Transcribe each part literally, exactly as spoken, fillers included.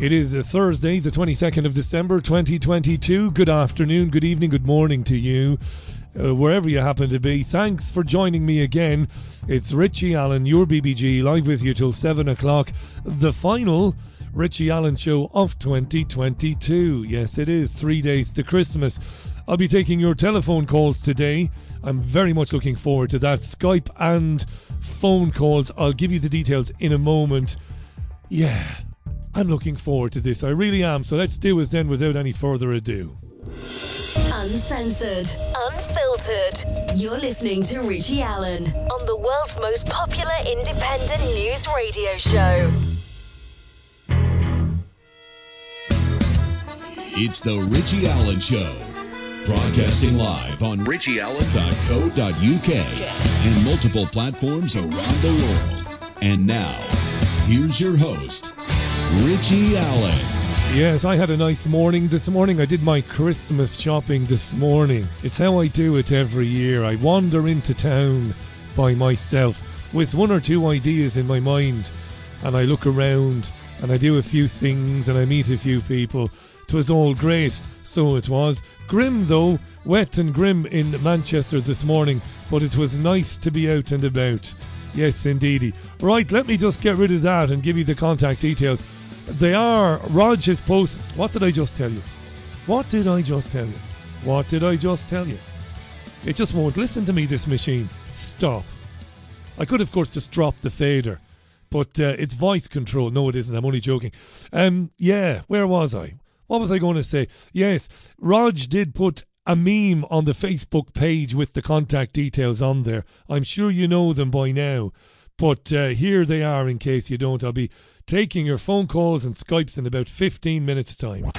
It is a Thursday, the twenty-second of December, twenty twenty-two. Good afternoon, good evening, good morning to you, uh, wherever you happen to be. Thanks for joining me again. It's Richie Allen, your B B G, live with you till seven o'clock. The final Richie Allen show of twenty twenty-two. Yes, it is. Three days to Christmas. I'll be taking your telephone calls today. I'm very much looking forward to that. Skype and phone calls. I'll give you the details in a moment. Yeah. I'm looking forward to this. I really am. So let's do it then without any further ado. Uncensored, unfiltered. You're listening to Richie Allen on the world's most popular independent news radio show. It's the Richie Allen Show. Broadcasting live on richie allen dot co dot u k and multiple platforms around the world. And now, here's your host, Richie Allen. Yes, I had a nice morning this morning. I did my Christmas shopping this morning. It's how I do it every year. I wander into town by myself with one or two ideas in my mind, and I look around and I do a few things and I meet a few people. 'Twas all great, so it was. Grim though, wet and grim in Manchester this morning, but it was nice to be out and about. Yes, indeedy. Right, let me just get rid of that and give you the contact details. They are Rog's post. What did I just tell you? What did I just tell you? What did I just tell you? It just won't listen to me, this machine. Stop. I could, of course, just drop the fader, but uh, it's voice control. No, it isn't. I'm only joking. Um, yeah, where was I? What was I going to say? Yes, Rog did put a meme on the Facebook page with the contact details on there. I'm sure you know them by now. But uh, here they are in case you don't. I'll be taking your phone calls and Skypes in about fifteen minutes' time.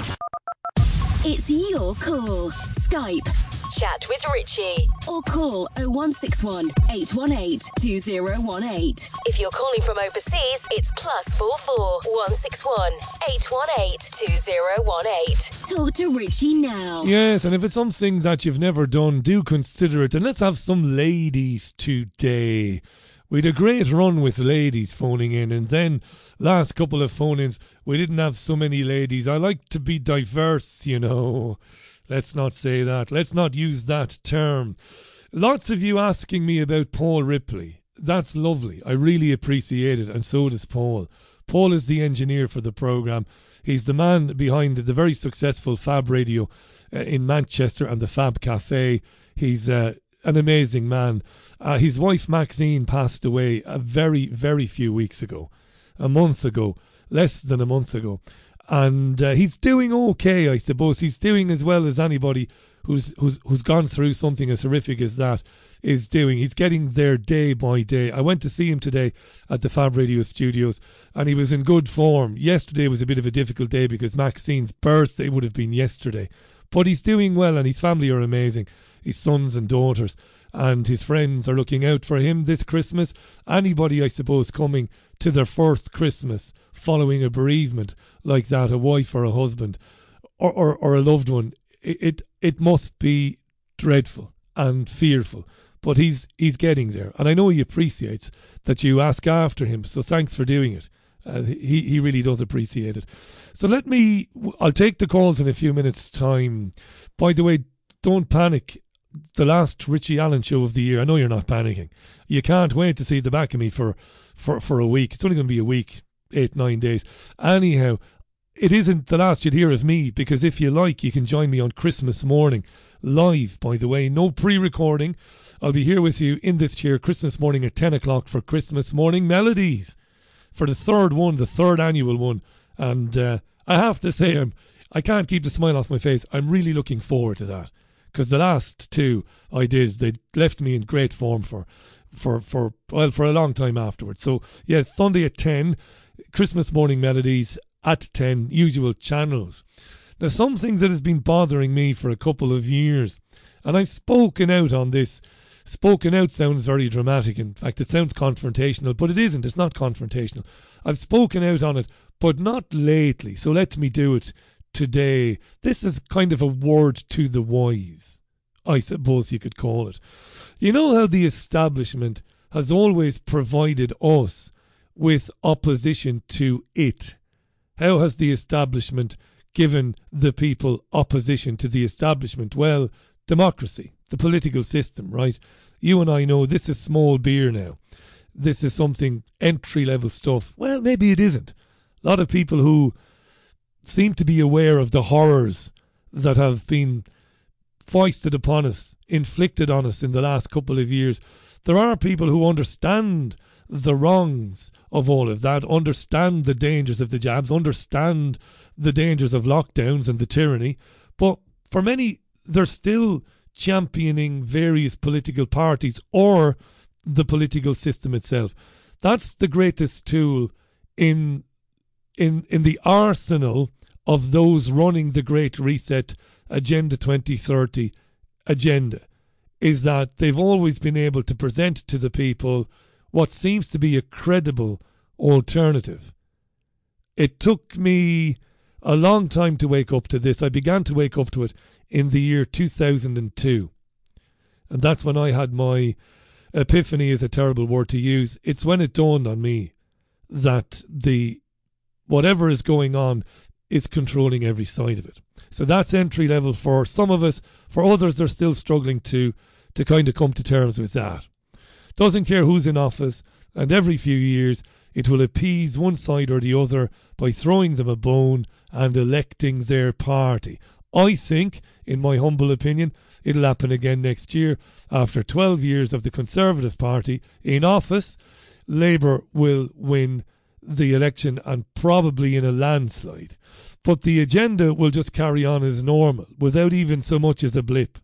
It's your call. Skype, chat with Richie, or call oh one six one, eight one eight, two oh one eight. If you're calling from overseas, it's plus four four, one six one, eight one eight, two oh one eight. Talk to Richie now. Yes, and if it's something that you've never done, do consider it. And let's have some ladies today. We had a great run with ladies phoning in, and then last couple of phone-ins, we didn't have so many ladies. I like to be diverse, you know. Let's not say that. Let's not use that term. Lots of you asking me about Paul Ripley. That's lovely. I really appreciate it, and so does Paul. Paul is the engineer for the programme. He's the man behind the very successful Fab Radio in Manchester and the Fab Cafe. He's... Uh, An amazing man. Uh, his wife Maxine passed away a very, very few weeks ago, a month ago, less than a month ago, and uh, he's doing okay, I suppose. He's doing as well as anybody who's who's who's gone through something as horrific as that is doing. He's getting there day by day. I went to see him today at the Fab Radio Studios, and he was in good form. Yesterday was a bit of a difficult day because Maxine's birthday would have been yesterday, but he's doing well, and his family are amazing. His sons and daughters and his friends are looking out for him this Christmas. Anybody, I suppose, coming to their first Christmas following a bereavement like that, a wife or a husband or, or, or a loved one, it, it it must be dreadful and fearful. But he's he's getting there. And I know he appreciates that you ask after him, so thanks for doing it. Uh, he, he really does appreciate it. So let me... I'll take the calls in a few minutes' time. By the way, don't panic. The last Richie Allen show of the year. I know you're not panicking. You can't wait to see the back of me for, for, for a week. It's only going to be a week, eight, nine days. Anyhow, it isn't the last you'd hear of me, because if you like, you can join me on Christmas morning. Live, by the way. No pre-recording. I'll be here with you in this chair Christmas morning at ten o'clock for Christmas morning melodies. For the third one, the third annual one. And uh, I have to say, I'm, I can't keep the smile off my face. I'm really looking forward to that. Because the last two I did, they left me in great form for, for, for well, for a long time afterwards. So, yeah, Sunday at ten, Christmas morning melodies at ten, usual channels. Now, something that has been bothering me for a couple of years, and I've spoken out on this. Spoken out sounds very dramatic. In fact, it sounds confrontational, but it isn't. It's not confrontational. I've spoken out on it, but not lately. So let me do it today. This is kind of a word to the wise, I suppose you could call it. You know how the establishment has always provided us with opposition to it? How has the establishment given the people opposition to the establishment? Well, democracy, the political system, right? You and I know this is small beer now. This is something entry-level stuff. Well, maybe it isn't. A lot of people who seem to be aware of the horrors that have been foisted upon us, inflicted on us in the last couple of years. There are people who understand the wrongs of all of that, understand the dangers of the jabs, understand the dangers of lockdowns and the tyranny. But for many, they're still championing various political parties or the political system itself. That's the greatest tool in in in the arsenal of those running the Great Reset Agenda twenty thirty agenda, is that they've always been able to present to the people what seems to be a credible alternative. It took me a long time to wake up to this. I began to wake up to it in the year two thousand two. And that's when I had my epiphany, is a terrible word to use. It's when it dawned on me that the whatever is going on is controlling every side of it. So that's entry level for some of us. For others, they're still struggling to, to kind of come to terms with that. Doesn't care who's in office, and every few years it will appease one side or the other by throwing them a bone and electing their party. I think, in my humble opinion, it'll happen again next year. After twelve years of the Conservative Party in office, Labour will win the election, and probably in a landslide. But the agenda will just carry on as normal without even so much as a blip.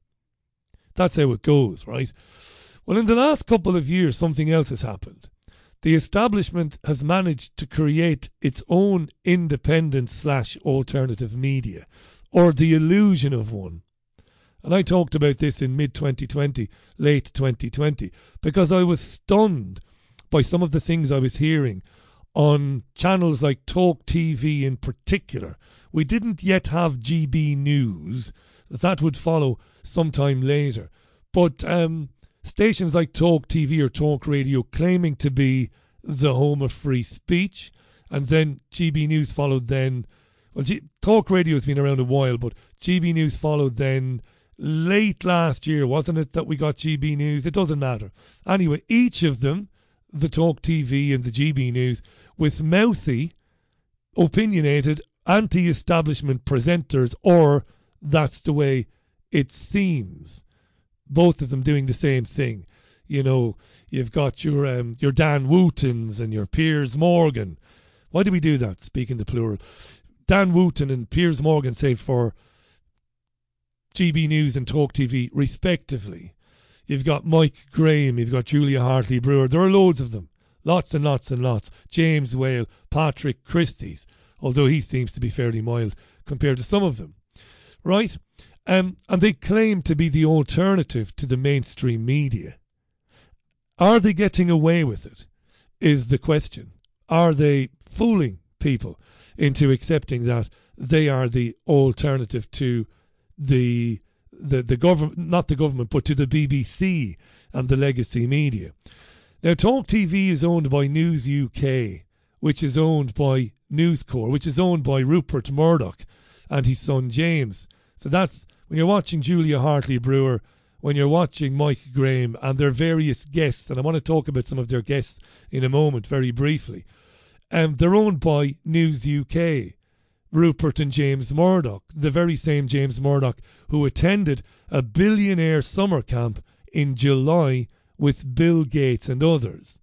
That's how it goes, right? Well, in the last couple of years, something else has happened. The establishment has managed to create its own independent slash alternative media, or the illusion of one. And I talked about this in mid twenty twenty, late twenty twenty, because I was stunned by some of the things I was hearing on channels like Talk T V in particular. We didn't yet have G B News. That would follow sometime later. But um, stations like Talk T V or Talk Radio claiming to be the home of free speech. And then G B News followed then. Well, G- Talk Radio has been around a while, but G B News followed then late last year, wasn't it, that we got G B News? It doesn't matter. Anyway, each of them, the Talk T V and the G B News, with mouthy, opinionated, anti-establishment presenters, or that's the way it seems. Both of them doing the same thing. You know, you've got your um, your Dan Wootons and your Piers Morgan. Why do we do that, speaking the plural? Dan Wooton and Piers Morgan, say, for G B News and Talk T V, respectively. You've got Mike Graham, you've got Julia Hartley Brewer. There are loads of them. Lots and lots and lots. James Whale, Patrick Christie's, although he seems to be fairly mild compared to some of them. Right? Um, and they claim to be the alternative to the mainstream media. Are they getting away with it, is the question. Are they fooling people into accepting that they are the alternative to the The, the government, not the government, but to the B B C and the legacy media. Now, Talk T V is owned by News U K, which is owned by News Corp, which is owned by Rupert Murdoch and his son James. So that's when you're watching Julia Hartley Brewer, when you're watching Mike Graham and their various guests, and I want to talk about some of their guests in a moment very briefly. Um, they're owned by News U K. Rupert and James Murdoch, the very same James Murdoch who attended a billionaire summer camp in July with Bill Gates and others.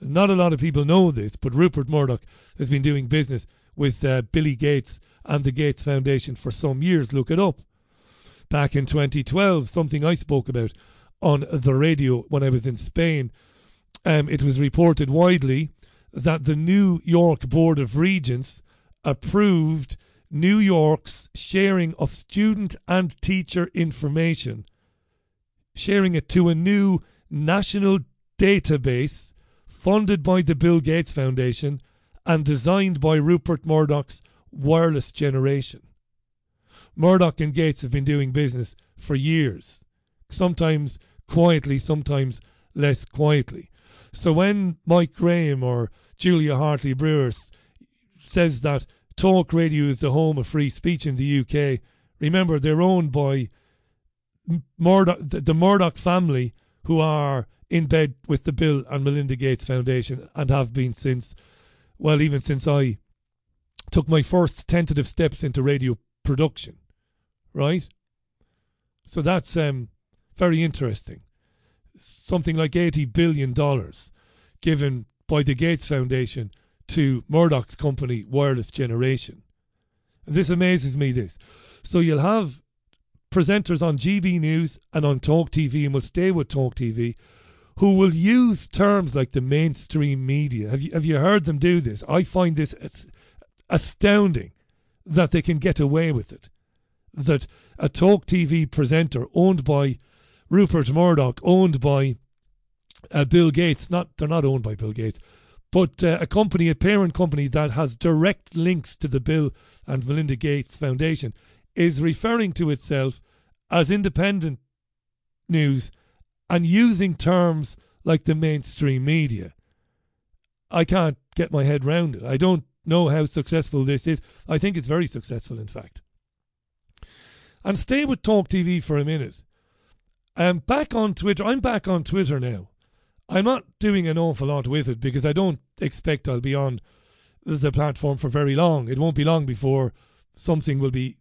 Not a lot of people know this, but Rupert Murdoch has been doing business with uh, Billy Gates and the Gates Foundation for some years. Look it up. Back in twenty twelve, something I spoke about on the radio when I was in Spain, um, it was reported widely that the New York Board of Regents approved New York's sharing of student and teacher information, sharing it to a new national database funded by the Bill Gates Foundation and designed by Rupert Murdoch's Wireless Generation. Murdoch and Gates have been doing business for years, sometimes quietly, sometimes less quietly. So when Mike Graham or Julia Hartley Brewer says that talk radio is the home of free speech in the U K. Remember, they're owned by Murdoch, the Murdoch family, who are in bed with the Bill and Melinda Gates Foundation and have been since, well, even since I took my first tentative steps into radio production, right? So that's um, very interesting. Something like eighty billion dollars given by the Gates Foundation to Murdoch's company, Wireless Generation. And this amazes me, this. So you'll have presenters on G B News and on Talk T V, and will stay with Talk T V, who will use terms like the mainstream media. Have you, have you heard them do this? I find this astounding that they can get away with it. That a Talk T V presenter owned by Rupert Murdoch, owned by uh, Bill Gates, not they're not owned by Bill Gates, but uh, a company, a parent company that has direct links to the Bill and Melinda Gates Foundation, is referring to itself as independent news and using terms like the mainstream media. I can't get my head round it. I don't know how successful this is. I think it's very successful, in fact. And stay with Talk T V for a minute. I'm back on Twitter. I'm back on Twitter now. I'm not doing an awful lot with it because I don't expect I'll be on the platform for very long. It won't be long before something will be...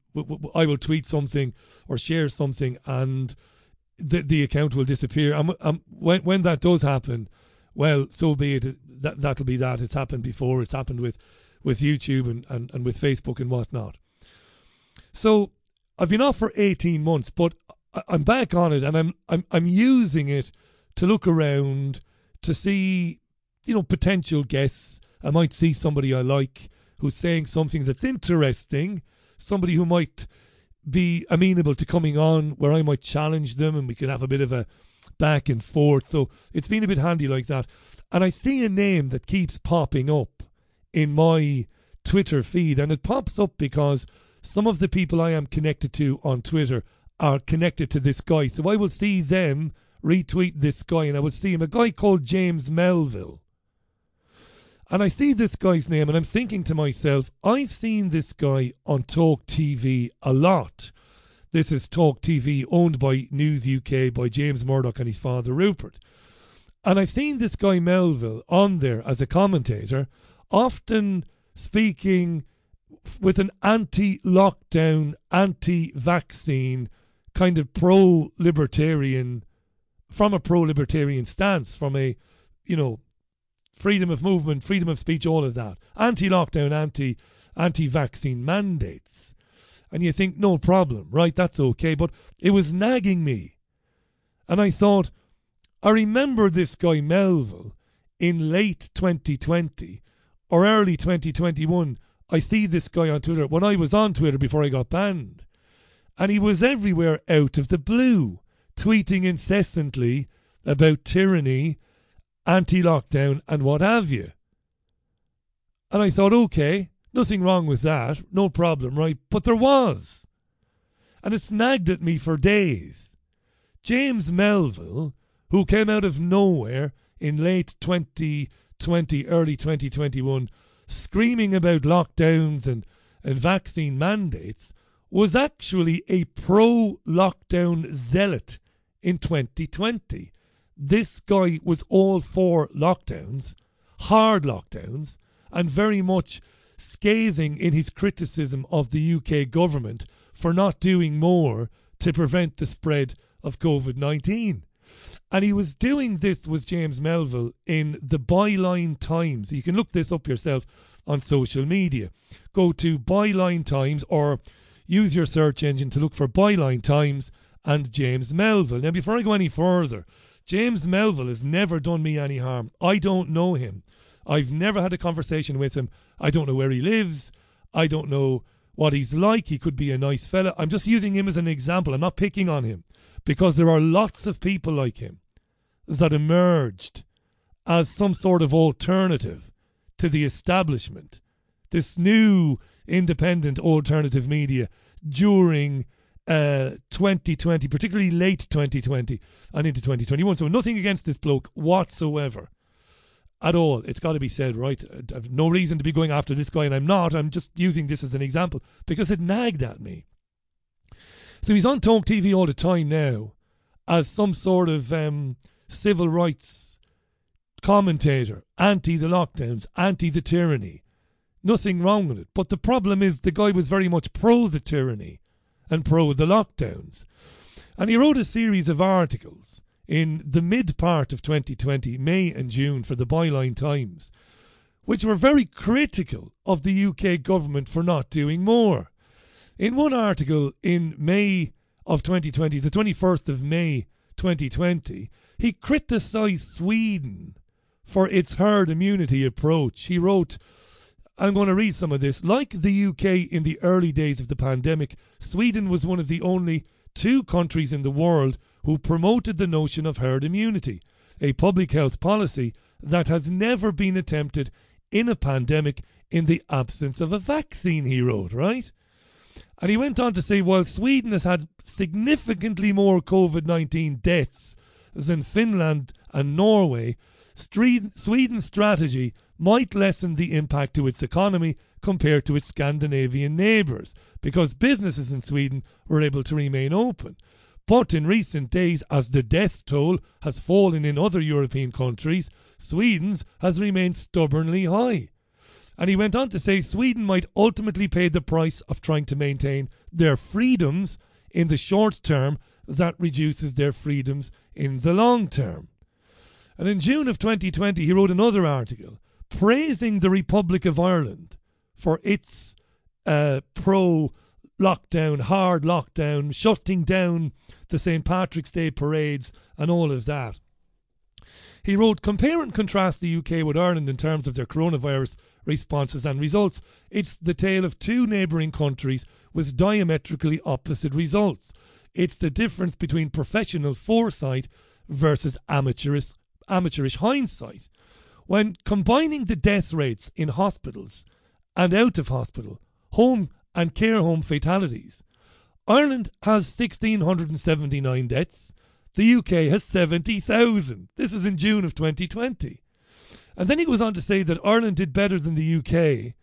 I will tweet something or share something and... The, the account will disappear. And um, um, when when that does happen, well, so be it. That, that'll be that. It's happened before. It's happened with, with YouTube and, and, and with Facebook and whatnot. So I've been off for eighteen months, but I'm back on it, and I'm I'm I'm using it to look around, to see, you know, potential guests. I might see somebody I like who's saying something that's interesting, somebody who might be amenable to coming on, where I might challenge them and we could have a bit of a back and forth. So it's been a bit handy like that. And I see a name that keeps popping up in my Twitter feed, and it pops up because some of the people I am connected to on Twitter are connected to this guy. So I will see them retweet this guy, and I will see him, a guy called James Melville. And I see this guy's name and I'm thinking to myself, I've seen this guy on Talk T V a lot. This is Talk T V owned by News U K, by James Murdoch and his father Rupert. And I've seen this guy Melville on there as a commentator, often speaking with an anti-lockdown, anti-vaccine, kind of pro-libertarian, from a pro-libertarian stance, from a, you know, freedom of movement, freedom of speech, all of that. Anti-lockdown, anti, anti-vaccine mandates. And you think, no problem, right? That's okay. But it was nagging me. And I thought, I remember this guy Melville in late twenty twenty or early twenty twenty-one. I see this guy on Twitter when I was on Twitter before I got banned. And he was everywhere out of the blue, tweeting incessantly about tyranny, anti-lockdown and what have you. And I thought, okay, nothing wrong with that, no problem, right? But there was. And it snagged at me for days. James Melville, who came out of nowhere in late twenty twenty, early twenty twenty-one, screaming about lockdowns and, and vaccine mandates, was actually a pro-lockdown zealot in twenty twenty. This guy was all for lockdowns, hard lockdowns, and very much scathing in his criticism of the U K government for not doing more to prevent the spread of COVID nineteen. And he was doing this, was James Melville, in the Byline Times. You can look this up yourself on social media. Go to Byline Times or use your search engine to look for Byline Times and James Melville. Now, before I go any further, James Melville has never done me any harm. I don't know him. I've never had a conversation with him. I don't know where he lives. I don't know what he's like. He could be a nice fella. I'm just using him as an example. I'm not picking on him because there are lots of people like him that emerged as some sort of alternative to the establishment, this new independent alternative media during Uh, twenty twenty, particularly late twenty twenty and into twenty twenty-one. So nothing against this bloke whatsoever. at all. It's got to be said, right? I've no reason to be going after this guy, and I'm not. I'm just using this as an example because it nagged at me. So he's on Talk T V all the time now as some sort of um, civil rights commentator, anti the lockdowns, anti the tyranny. Nothing wrong with it. But the problem is the guy was very much pro the tyranny and pro the lockdowns. And he wrote a series of articles in the mid part of twenty twenty, May and June, for the Byline Times, which were very critical of the U K government for not doing more. In one article in May of twenty twenty, the twenty-first of May twenty twenty, he criticised Sweden for its herd immunity approach. He wrote, I'm going to read some of this. Like the U K in the early days of the pandemic, Sweden was one of the only two countries in the world who promoted the notion of herd immunity, a public health policy that has never been attempted in a pandemic in the absence of a vaccine, he wrote, right? And he went on to say, while Sweden has had significantly more COVID nineteen deaths than Finland and Norway, Sweden's strategy might lessen the impact to its economy compared to its Scandinavian neighbours, because businesses in Sweden were able to remain open. But in recent days, as the death toll has fallen in other European countries, Sweden's has remained stubbornly high. And he went on to say Sweden might ultimately pay the price of trying to maintain their freedoms in the short term that reduces their freedoms in the long term. And in June of twenty twenty, he wrote another article praising the Republic of Ireland for its uh, pro lockdown, hard lockdown, shutting down the Saint Patrick's Day parades and all of that. He wrote, compare and contrast the U K with Ireland in terms of their coronavirus responses and results. It's the tale of two neighbouring countries with diametrically opposite results. It's the difference between professional foresight versus amateurish, amateurish hindsight. When combining the death rates in hospitals and out of hospital, home and care home fatalities, Ireland has one thousand six hundred seventy-nine deaths. The U K has seventy thousand. This is in June of twenty twenty. And then he goes on to say that Ireland did better than the U K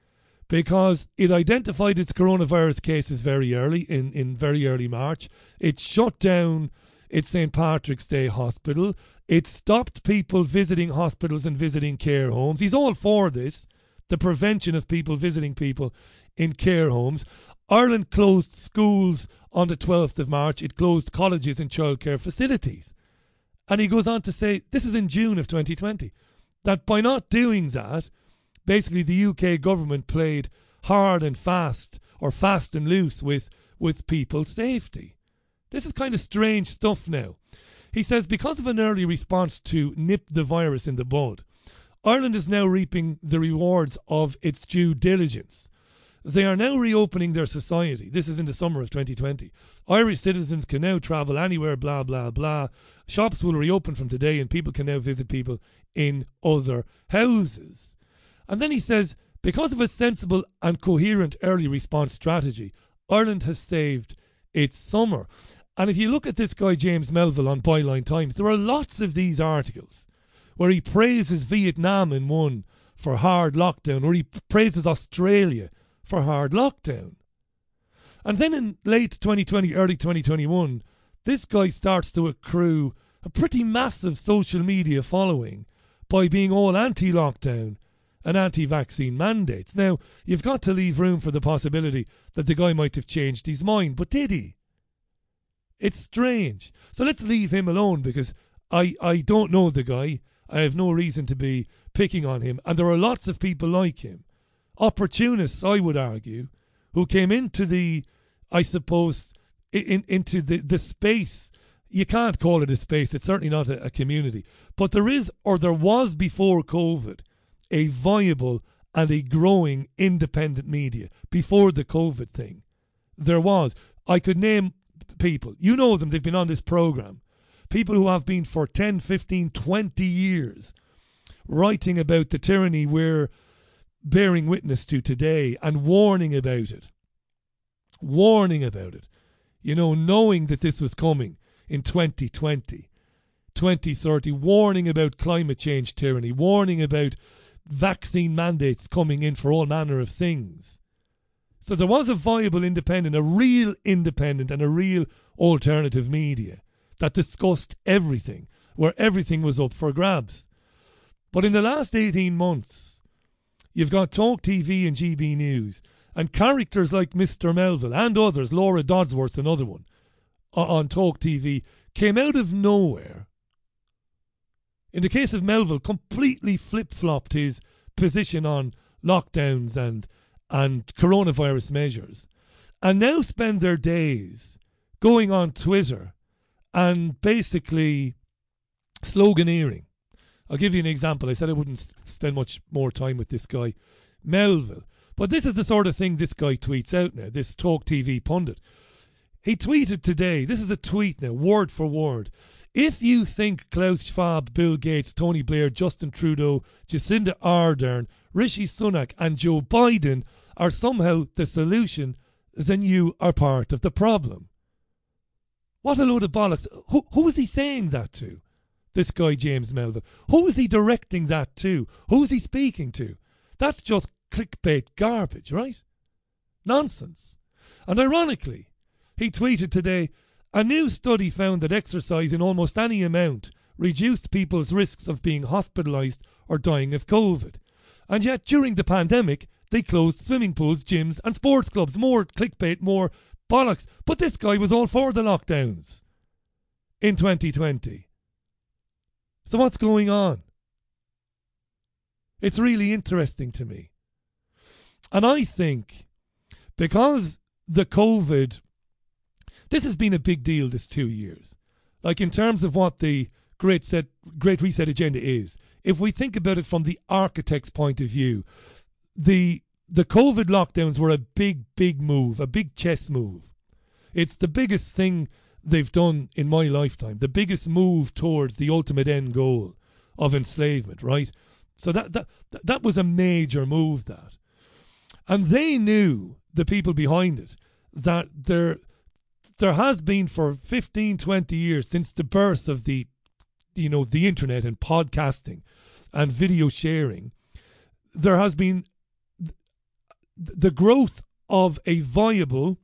because it identified its coronavirus cases very early, in, in very early March. It shut down its Saint Patrick's Day hospital. It stopped people visiting hospitals and visiting care homes. He's all for this, the prevention of people visiting people in care homes. Ireland closed schools on the twelfth of March. It closed colleges and childcare facilities. And he goes on to say, this is in June of twenty twenty, that by not doing that, basically the U K government played hard and fast, or fast and loose, with, with people's safety. This is kind of strange stuff now. He says, because of an early response to nip the virus in the bud, Ireland is now reaping the rewards of its due diligence. They are now reopening their society. This is in the summer of twenty twenty. Irish citizens can now travel anywhere, blah, blah, blah. Shops will reopen from today and people can now visit people in other houses. And then he says, because of a sensible and coherent early response strategy, Ireland has saved its summer. And if you look at this guy, James Melville, on Byline Times, there are lots of these articles where he praises Vietnam in one for hard lockdown, or he praises Australia for hard lockdown. And then in late twenty twenty, early twenty twenty-one, this guy starts to accrue a pretty massive social media following by being all anti-lockdown and anti-vaccine mandates. Now, you've got to leave room for the possibility that the guy might have changed his mind, but did he? It's strange. So let's leave him alone, because I, I don't know the guy. I have no reason to be picking on him. And there are lots of people like him, opportunists, I would argue, who came into the, I suppose, in, into the, the space. You can't call it a space. It's certainly not a, a community. But there is, or there was before COVID, a viable and a growing independent media. Before the COVID thing, there was. I could name people. You know them. They've been on this programme. People who have been for ten, fifteen, twenty years writing about the tyranny where bearing witness to today and warning about it. Warning about it. You know, knowing that this was coming in twenty twenty. twenty thirty, warning about climate change tyranny, warning about vaccine mandates coming in for all manner of things. So there was a viable independent, a real independent and a real alternative media that discussed everything, where everything was up for grabs. But in the last eighteen months, you've got Talk T V and G B News and characters like Mister Melville and others, Laura Dodsworth's another one, on Talk T V, came out of nowhere. In the case of Melville, completely flip-flopped his position on lockdowns and, and coronavirus measures, and now spend their days going on Twitter and basically sloganeering. I'll give you an example. I said I wouldn't spend much more time with this guy, Melville. But this is the sort of thing this guy tweets out now, this Talk T V pundit. He tweeted today, this is a tweet now, word for word. If you think Klaus Schwab, Bill Gates, Tony Blair, Justin Trudeau, Jacinda Ardern, Rishi Sunak and Joe Biden are somehow the solution, then you are part of the problem. What a load of bollocks. Who, who is he saying that to? This guy, James Melville. Who is he directing that to? Who is he speaking to? That's just clickbait garbage, right? Nonsense. And ironically, he tweeted today, a new study found that exercise in almost any amount reduced people's risks of being hospitalised or dying of COVID. And yet, during the pandemic, they closed swimming pools, gyms and sports clubs. More clickbait, more bollocks. But this guy was all for the lockdowns in twenty twenty. So what's going on? It's really interesting to me. And I think because the COVID, this has been a big deal this two years. Like in terms of what the Great Set, Great Reset agenda is, if we think about it from the architect's point of view, the the COVID lockdowns were a big, big move, a big chess move. It's the biggest thing they've done in my lifetime, the biggest move towards the ultimate end goal of enslavement, right? So that that that was a major move, that. And they knew, the people behind it, that there, there has been for fifteen, twenty years since the birth of the, you know, the internet and podcasting and video sharing, there has been th- the growth of a viable,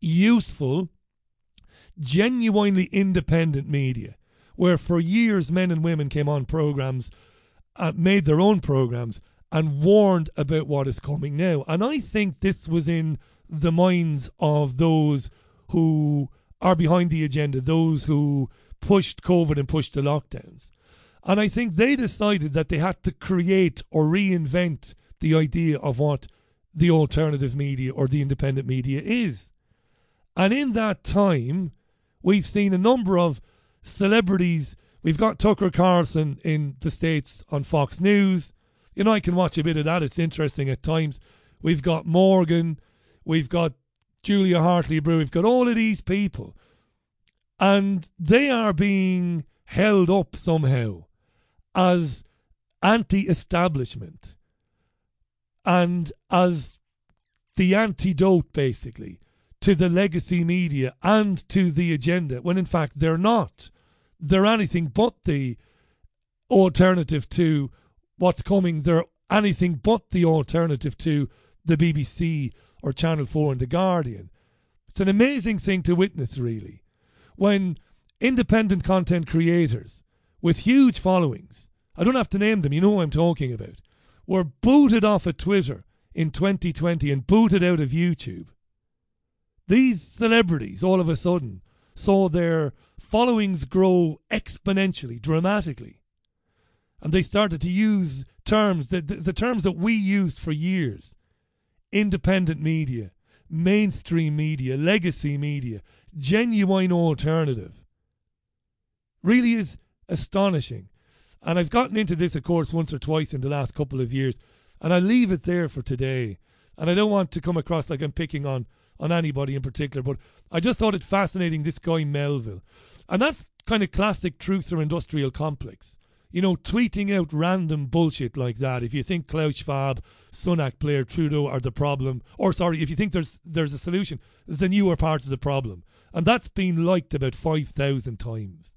useful, genuinely independent media, where for years men and women came on programmes, uh, made their own programmes and warned about what is coming now. And I think this was in the minds of those who are behind the agenda, those who pushed COVID and pushed the lockdowns. And I think they decided that they had to create or reinvent the idea of what the alternative media or the independent media is. And in that time, we've seen a number of celebrities. We've got Tucker Carlson in the States on Fox News. You know, I can watch a bit of that. It's interesting at times. We've got Morgan. We've got Julia Hartley Brewer. We've got all of these people. And they are being held up somehow as anti-establishment and as the antidote, basically, to the legacy media and to the agenda, when in fact they're not. They're anything but the alternative to what's coming. They're anything but the alternative to the B B C or Channel four and The Guardian. It's an amazing thing to witness, really, when independent content creators with huge followings, I don't have to name them, you know who I'm talking about, were booted off of Twitter in twenty twenty and booted out of YouTube. These celebrities all of a sudden saw their followings grow exponentially, dramatically. And they started to use terms, the, the, the terms that we used for years. Independent media, mainstream media, legacy media, genuine alternative. Really is astonishing. And I've gotten into this, of course, once or twice in the last couple of years. And I leave it there for today. And I don't want to come across like I'm picking on on anybody in particular, but I just thought it fascinating, this guy Melville. And that's kind of classic truth or industrial complex. You know, tweeting out random bullshit like that. If you think Klaus Schwab, Sunak, Blair, Trudeau are the problem, or sorry, if you think there's there's a solution, then you are part of the problem. And that's been liked about five thousand times.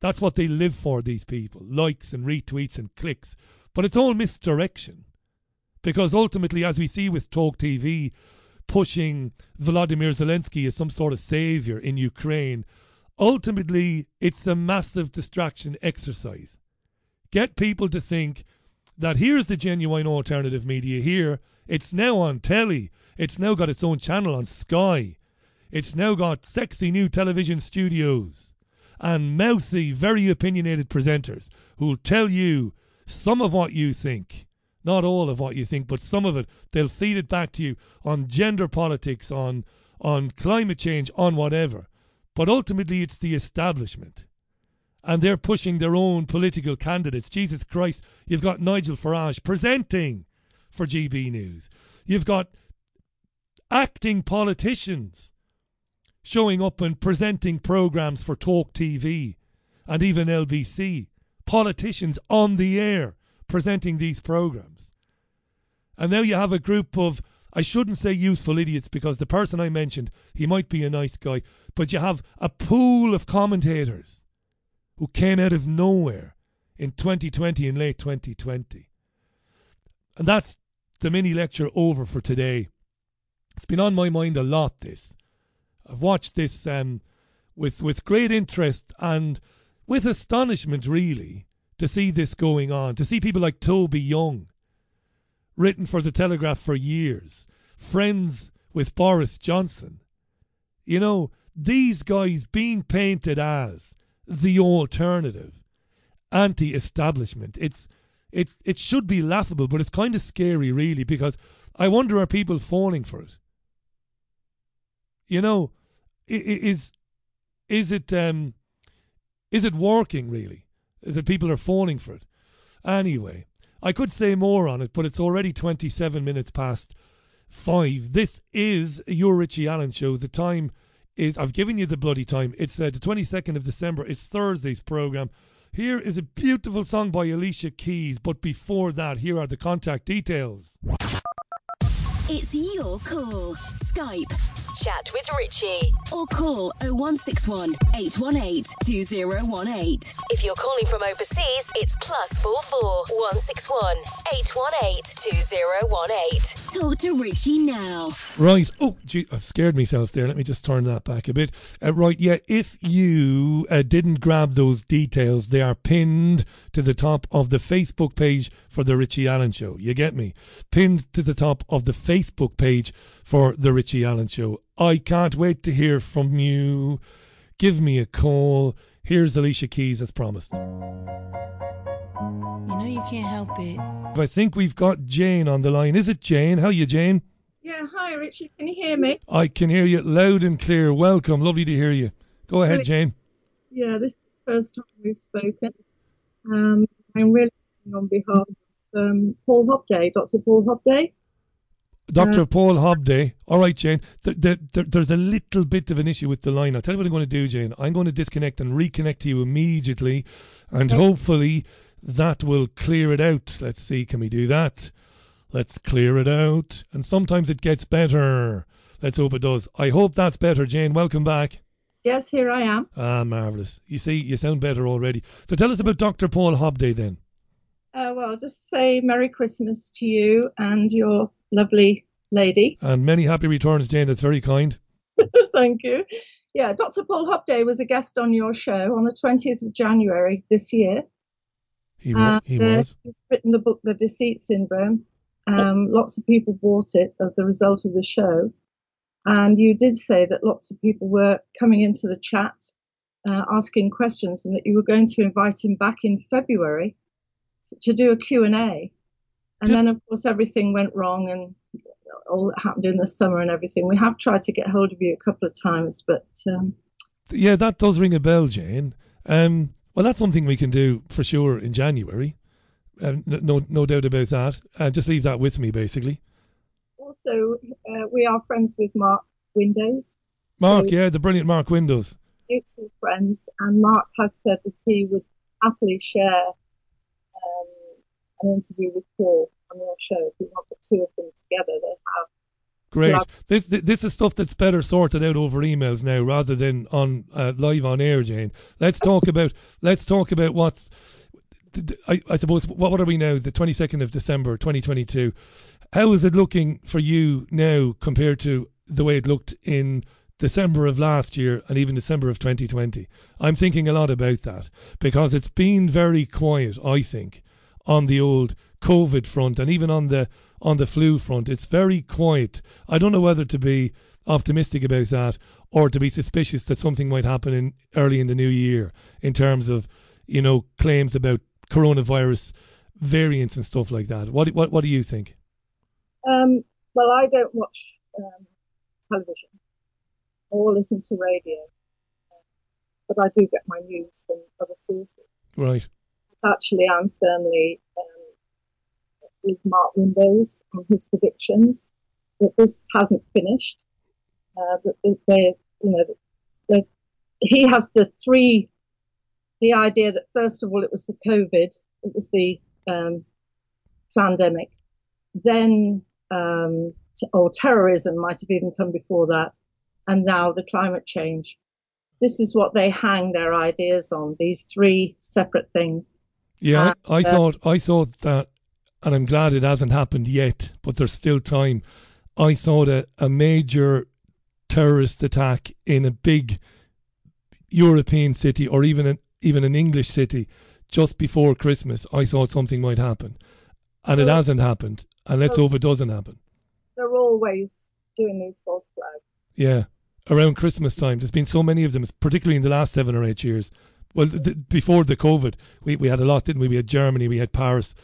That's what they live for, these people. Likes and retweets and clicks. But it's all misdirection. Because ultimately, as we see with Talk T V, pushing Volodymyr Zelensky as some sort of saviour in Ukraine, ultimately, it's a massive distraction exercise. Get people to think that here's the genuine alternative media here. It's now on telly. It's now got its own channel on Sky. It's now got sexy new television studios and mouthy, very opinionated presenters who'll tell you some of what you think. Not all of what you think, but some of it. They'll feed it back to you on gender politics, on on climate change, on whatever. But ultimately, it's the establishment. And they're pushing their own political candidates. Jesus Christ, you've got Nigel Farage presenting for G B News. You've got acting politicians showing up and presenting programmes for Talk T V and even L B C. Politicians on the air presenting these programmes. And now you have a group of, I shouldn't say useful idiots, because the person I mentioned, he might be a nice guy, but you have a pool of commentators who came out of nowhere in twenty twenty, in late twenty twenty. And that's the mini lecture over for today. It's been on my mind a lot, this. I've watched this um, with with great interest and with astonishment, really, to see this going on, to see people like Toby Young, written for The Telegraph for years, friends with Boris Johnson. You know, these guys being painted as the alternative, anti-establishment. It's, it's, it should be laughable, but it's kind of scary, really, because I wonder, are people falling for it? You know, is is it um, is it working, really, that people are falling for it? Anyway, I could say more on it, but it's already twenty-seven minutes past five. This is your Richie Allen Show. The time is, I've given you the bloody time. It's uh, the twenty-second of December. It's Thursday's programme. Here is a beautiful song by Alicia Keys. But before that, here are the contact details. It's your call. Skype, chat with Richie, or call oh one six one, eight one eight, two oh one eight. If you're calling from overseas, it's plus four four, one six one, eight one eight, two oh one eight. Talk to Richie now. Right. Oh, gee, I've scared myself there. Let me just turn that back a bit. Uh, right, yeah, if you uh, didn't grab those details, they are pinned to the top of the Facebook page for The Richie Allen Show. You get me? Pinned to the top of the Facebook Facebook page for The Richie Allen Show. I can't wait to hear from you. Give me a call. Here's Alicia Keys as promised. You know you can't help it. I think we've got Jane on the line. Is it Jane? How are you, Jane? Yeah, hi Richie. Can you hear me? I can hear you loud and clear. Welcome. Lovely to hear you. Go ahead, Jane. Yeah, this is the first time we've spoken. Um, I'm really on behalf of um, Paul Hobday, Doctor Paul Hobday. Doctor Uh, Paul Hobday. All right, Jane. There, there, there, there's a little bit of an issue with the line. I'll tell you what I'm going to do, Jane. I'm going to disconnect and reconnect to you immediately, and okay, hopefully that will clear it out. Let's see. Can we do that? Let's clear it out. And sometimes it gets better. Let's hope it does. I hope that's better, Jane. Welcome back. Yes, here I am. Ah, marvellous. You see, you sound better already. So tell us about Doctor Paul Hobday then. Uh, well, just say Merry Christmas to you and your lovely lady. And many happy returns, Jane. That's very kind. Thank you. Yeah, Doctor Paul Hobday was a guest on your show on the twentieth of January this year. He, wa- and, he was. Uh, he's written the book, The Deceit Syndrome. Um, oh. Lots of people bought it as a result of the show. And you did say that lots of people were coming into the chat uh, asking questions, and that you were going to invite him back in February to do a Q and A. And Did- then, of course, everything went wrong and all that happened in the summer and everything. We have tried to get hold of you a couple of times, but... Um... Yeah, that does ring a bell, Jane. Um, well, that's something we can do for sure in January. Um, no no doubt about that. Uh, just leave that with me, basically. Also, uh, we are friends with Mark Windows. Mark, so yeah, the brilliant Mark Windows. Mutual friends, and Mark has said that he would happily share... Um, an interview with Paul on your show. If you want the two of them together, they have Great. Yeah. This this is stuff that's better sorted out over emails now rather than on uh, live on air, Jane. Let's talk about let's talk about what's. I, I suppose what what are we now? The twenty second of December, twenty twenty two. How is it looking for you now compared to the way it looked in December of last year and even December of twenty twenty? I'm thinking a lot about that because it's been very quiet, I think, on the old COVID front and even on the on the flu front. It's very quiet. I don't know whether to be optimistic about that or to be suspicious that something might happen in early in the new year in terms of, you know, claims about coronavirus variants and stuff like that. What what what do you think? Um, well, I don't watch um, television or listen to radio, but I do get my news from other sources. Right. Actually, I'm firmly um, with Mark Windows on his predictions that this hasn't finished. Uh, that they, you know, they, he has the three, the idea that first of all it was the COVID, it was the um, pandemic, then um, t- or terrorism might have even come before that, and now the climate change. This is what they hang their ideas on, these three separate things. Yeah, I thought I thought that, and I'm glad it hasn't happened yet, but there's still time. I thought a, a major terrorist attack in a big European city or even an, even an English city just before Christmas, I thought something might happen. And it hasn't happened. And let's hope it doesn't happen. They're always doing these false flags. Yeah, around Christmas time. There's been so many of them, particularly in the last seven or eight years. Well, th- before the COVID, we, we had a lot, didn't we? We had Germany, we had Paris,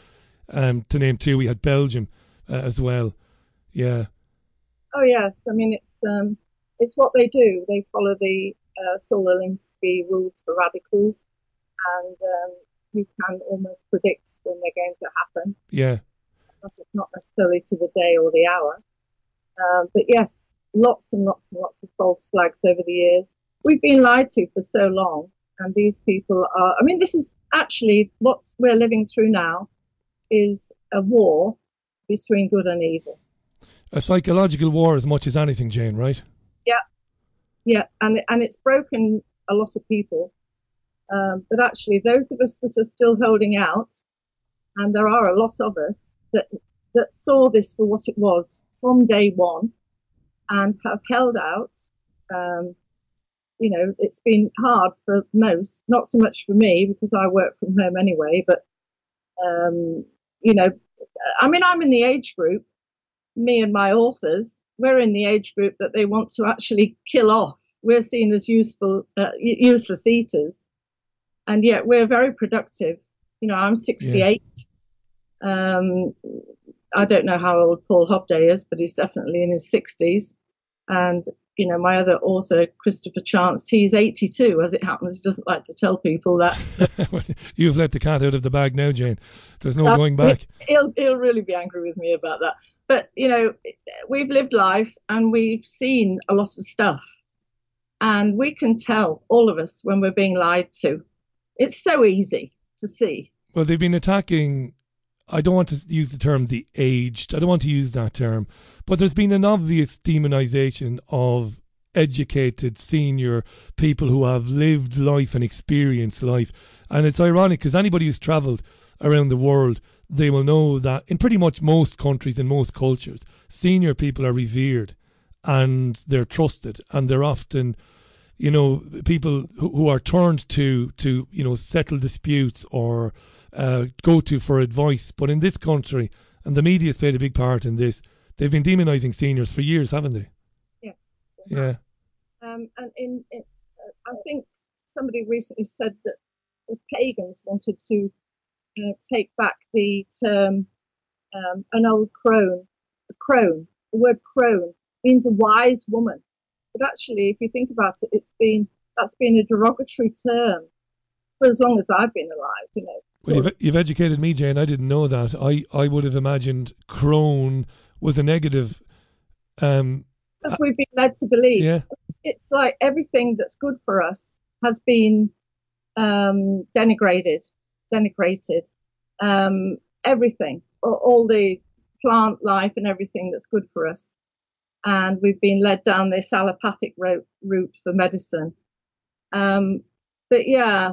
um, to name two. We had Belgium uh, as well. Yeah. Oh yes, I mean it's um, it's what they do. They follow the uh, Solzhenitsyn rules for radicals, and um, you can almost predict when they're going to happen. Yeah. Because it's not necessarily to the day or the hour, um, but yes, lots and lots and lots of false flags over the years. We've been lied to for so long. And these people are, I mean, this is actually what we're living through now is a war between good and evil. A psychological war as much as anything, Jane, right? Yeah. Yeah. And and it's broken a lot of people. Um, but actually, those of us that are still holding out, and there are a lot of us that that saw this for what it was from day one and have held out, um, you know, it's been hard for most, not so much for me because I work from home anyway, but, um, you know, I mean, I'm in the age group, me and my authors, we're in the age group that they want to actually kill off. We're seen as useful, uh, useless eaters. And yet we're very productive. You know, I'm sixty-eight. Yeah. Um, I don't know how old Paul Hobday is, but he's definitely in his sixties. And you know, my other author, Christopher Chance, he's eighty-two, as it happens. He doesn't like to tell people that. You've let the cat out of the bag now, Jane. There's no um, going back. He'll, he'll really be angry with me about that. But, you know, we've lived life and we've seen a lot of stuff. And we can tell, all of us, when we're being lied to. It's so easy to see. Well, they've been attacking... I don't want to use the term the aged. I don't want to use that term. But there's been an obvious demonisation of educated senior people who have lived life and experienced life. And it's ironic because anybody who's travelled around the world, they will know that in pretty much most countries and most cultures, senior people are revered and they're trusted and they're often... you know, people who are turned to, to you know, settle disputes or uh, go to for advice. But in this country, and the media has played a big part in this, they've been demonising seniors for years, haven't they? Yeah. Yeah. Um, and in, in uh, I think somebody recently said that the pagans wanted to uh, take back the term um, an old crone. A crone. The word crone means a wise woman. But actually, if you think about it, it's been that's been a derogatory term for as long as I've been alive. You know. Well, you've, you've educated me, Jane. I didn't know that. I, I would have imagined crone was a negative. Um, As we've been led to believe. Yeah. It's, it's like everything that's good for us has been um, denigrated, denigrated. Um, everything, all, all the plant life and everything that's good for us. and we've been led down this allopathic route, route for medicine. Um, but yeah,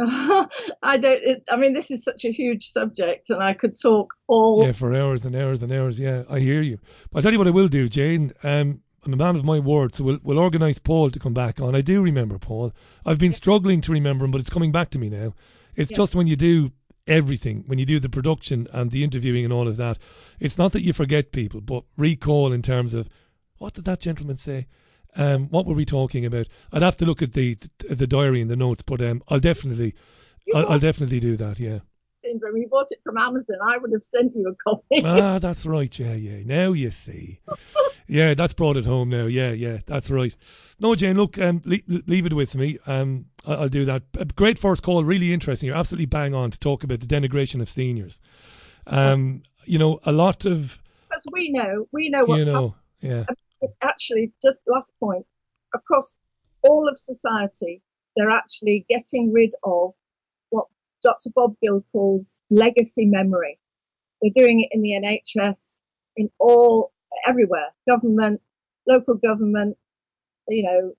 I don't, it, I mean, this is such a huge subject and I could talk all. Yeah, for hours and hours and hours. Yeah, I hear you. But I'll tell you what I will do, Jane. Um, I'm a man of my word, so we'll, we'll organise Paul to come back on. I do remember Paul. I've been yeah. struggling to remember him, but it's coming back to me now. It's yeah. just when you do everything, when you do the production and the interviewing and all of that, it's not that you forget people, but recall in terms of, what did that gentleman say? Um, what were we talking about? I'd have to look at the the diary and the notes, but um, I'll definitely, I'll, I'll definitely do that, yeah. Syndrome. You bought it from Amazon. I would have sent you a copy. Ah, that's right, yeah, yeah. Now you see. Yeah, that's brought it home now. Yeah, yeah, that's right. No, Jane, look, um, leave, leave it with me. Um, I'll do that. Great first call, really interesting. You're absolutely bang on to talk about the denigration of seniors. Um, you know, a lot of... Because we know, we know what... You know, yeah. Actually, just last point, across all of society, they're actually getting rid of what Doctor Bob Gill calls legacy memory. They're doing it in the N H S, in all... everywhere, government, local government, you know,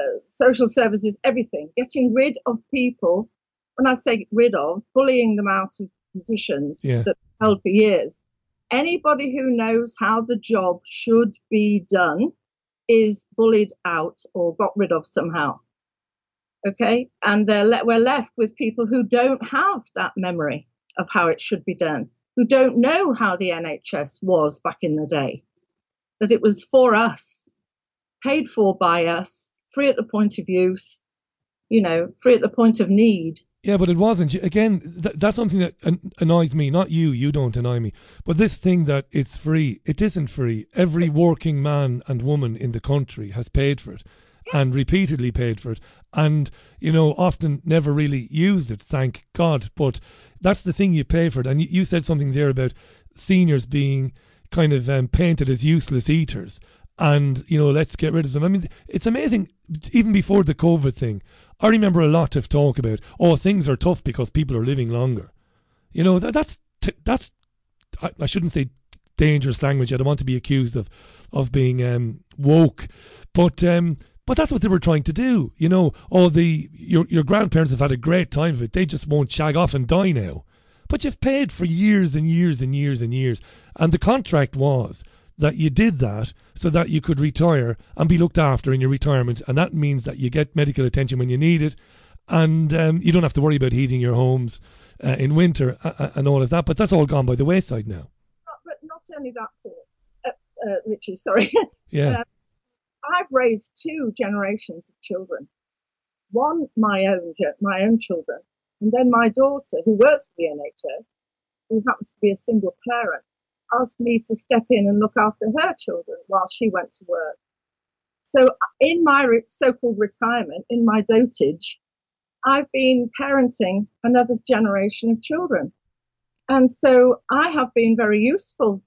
uh, social services, everything. Getting rid of people, when I say rid of, bullying them out of positions yeah. that held for years. Anybody who knows how the job should be done is bullied out or got rid of somehow. Okay? And they're le- we're left with people who don't have that memory of how it should be done, who don't know how the N H S was back in the day. That it was for us, paid for by us, free at the point of use, you know, free at the point of need. Yeah, but it wasn't. Again, th- that's something that an- annoys me. Not you, you don't annoy me. But this thing that it's free, it isn't free. Every working man and woman in the country has paid for it and repeatedly paid for it and, you know, often never really used it, thank God. But that's the thing, you pay for it. And you, you said something there about seniors being... kind of um, painted as useless eaters and, you know, let's get rid of them. I mean, it's amazing, even before the COVID thing, I remember a lot of talk about, oh, things are tough because people are living longer. You know, that, that's, t- that's I, I shouldn't say dangerous language. I don't want to be accused of, of being um, woke, but um, but that's what they were trying to do. You know, oh, the your your grandparents have had a great time of it. They just won't shag off and die now. But you've paid for years and years and years and years. And the contract was that you did that so that you could retire and be looked after in your retirement. And that means that you get medical attention when you need it. And um, you don't have to worry about heating your homes uh, in winter uh, and all of that. But that's all gone by the wayside now. But not only that, Paul, uh, uh, Richie, sorry. Yeah. Uh, I've raised two generations of children. One, my own, my own children. And then my daughter, who works for the N H S, who happens to be a single parent, asked me to step in and look after her children while she went to work. So in my so-called retirement, in my dotage, I've been parenting another generation of children. And so I have been very useful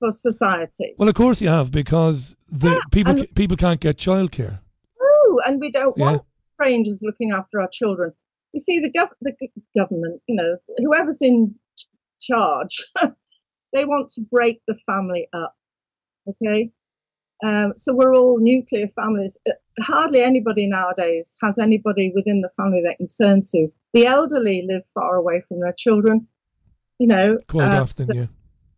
for society. Well, of course you have, because the yeah, people people can't get childcare. Oh, and we don't yeah. want strangers looking after our children. You see, the, gov- the government, you know, whoever's in ch- charge, they want to break the family up, okay? Um, so we're all nuclear families. Hardly anybody nowadays has anybody within the family they can turn to. The elderly live far away from their children, you know. Quite uh, often, the, yeah.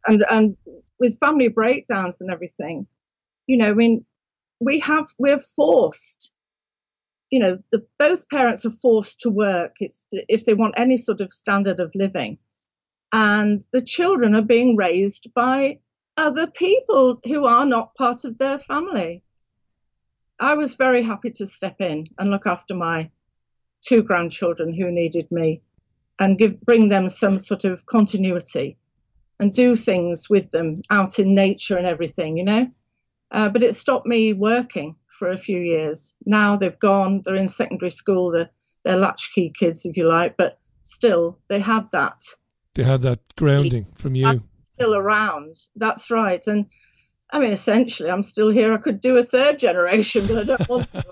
And, and with family breakdowns and everything, you know, I mean, we have, we're forced. You know, the, both parents are forced to work it's, if they want any sort of standard of living. And the children are being raised by other people who are not part of their family. I was very happy to step in and look after my two grandchildren who needed me and give, bring them some sort of continuity and do things with them out in nature and everything, you know. Uh, but it stopped me working for a few years. Now they've gone, they're in secondary school, they're, they're latchkey kids, if you like, but still, they had that. They had that grounding from you. I'm still around, that's right. And I mean, essentially, I'm still here. I could do a third generation, but I don't want to.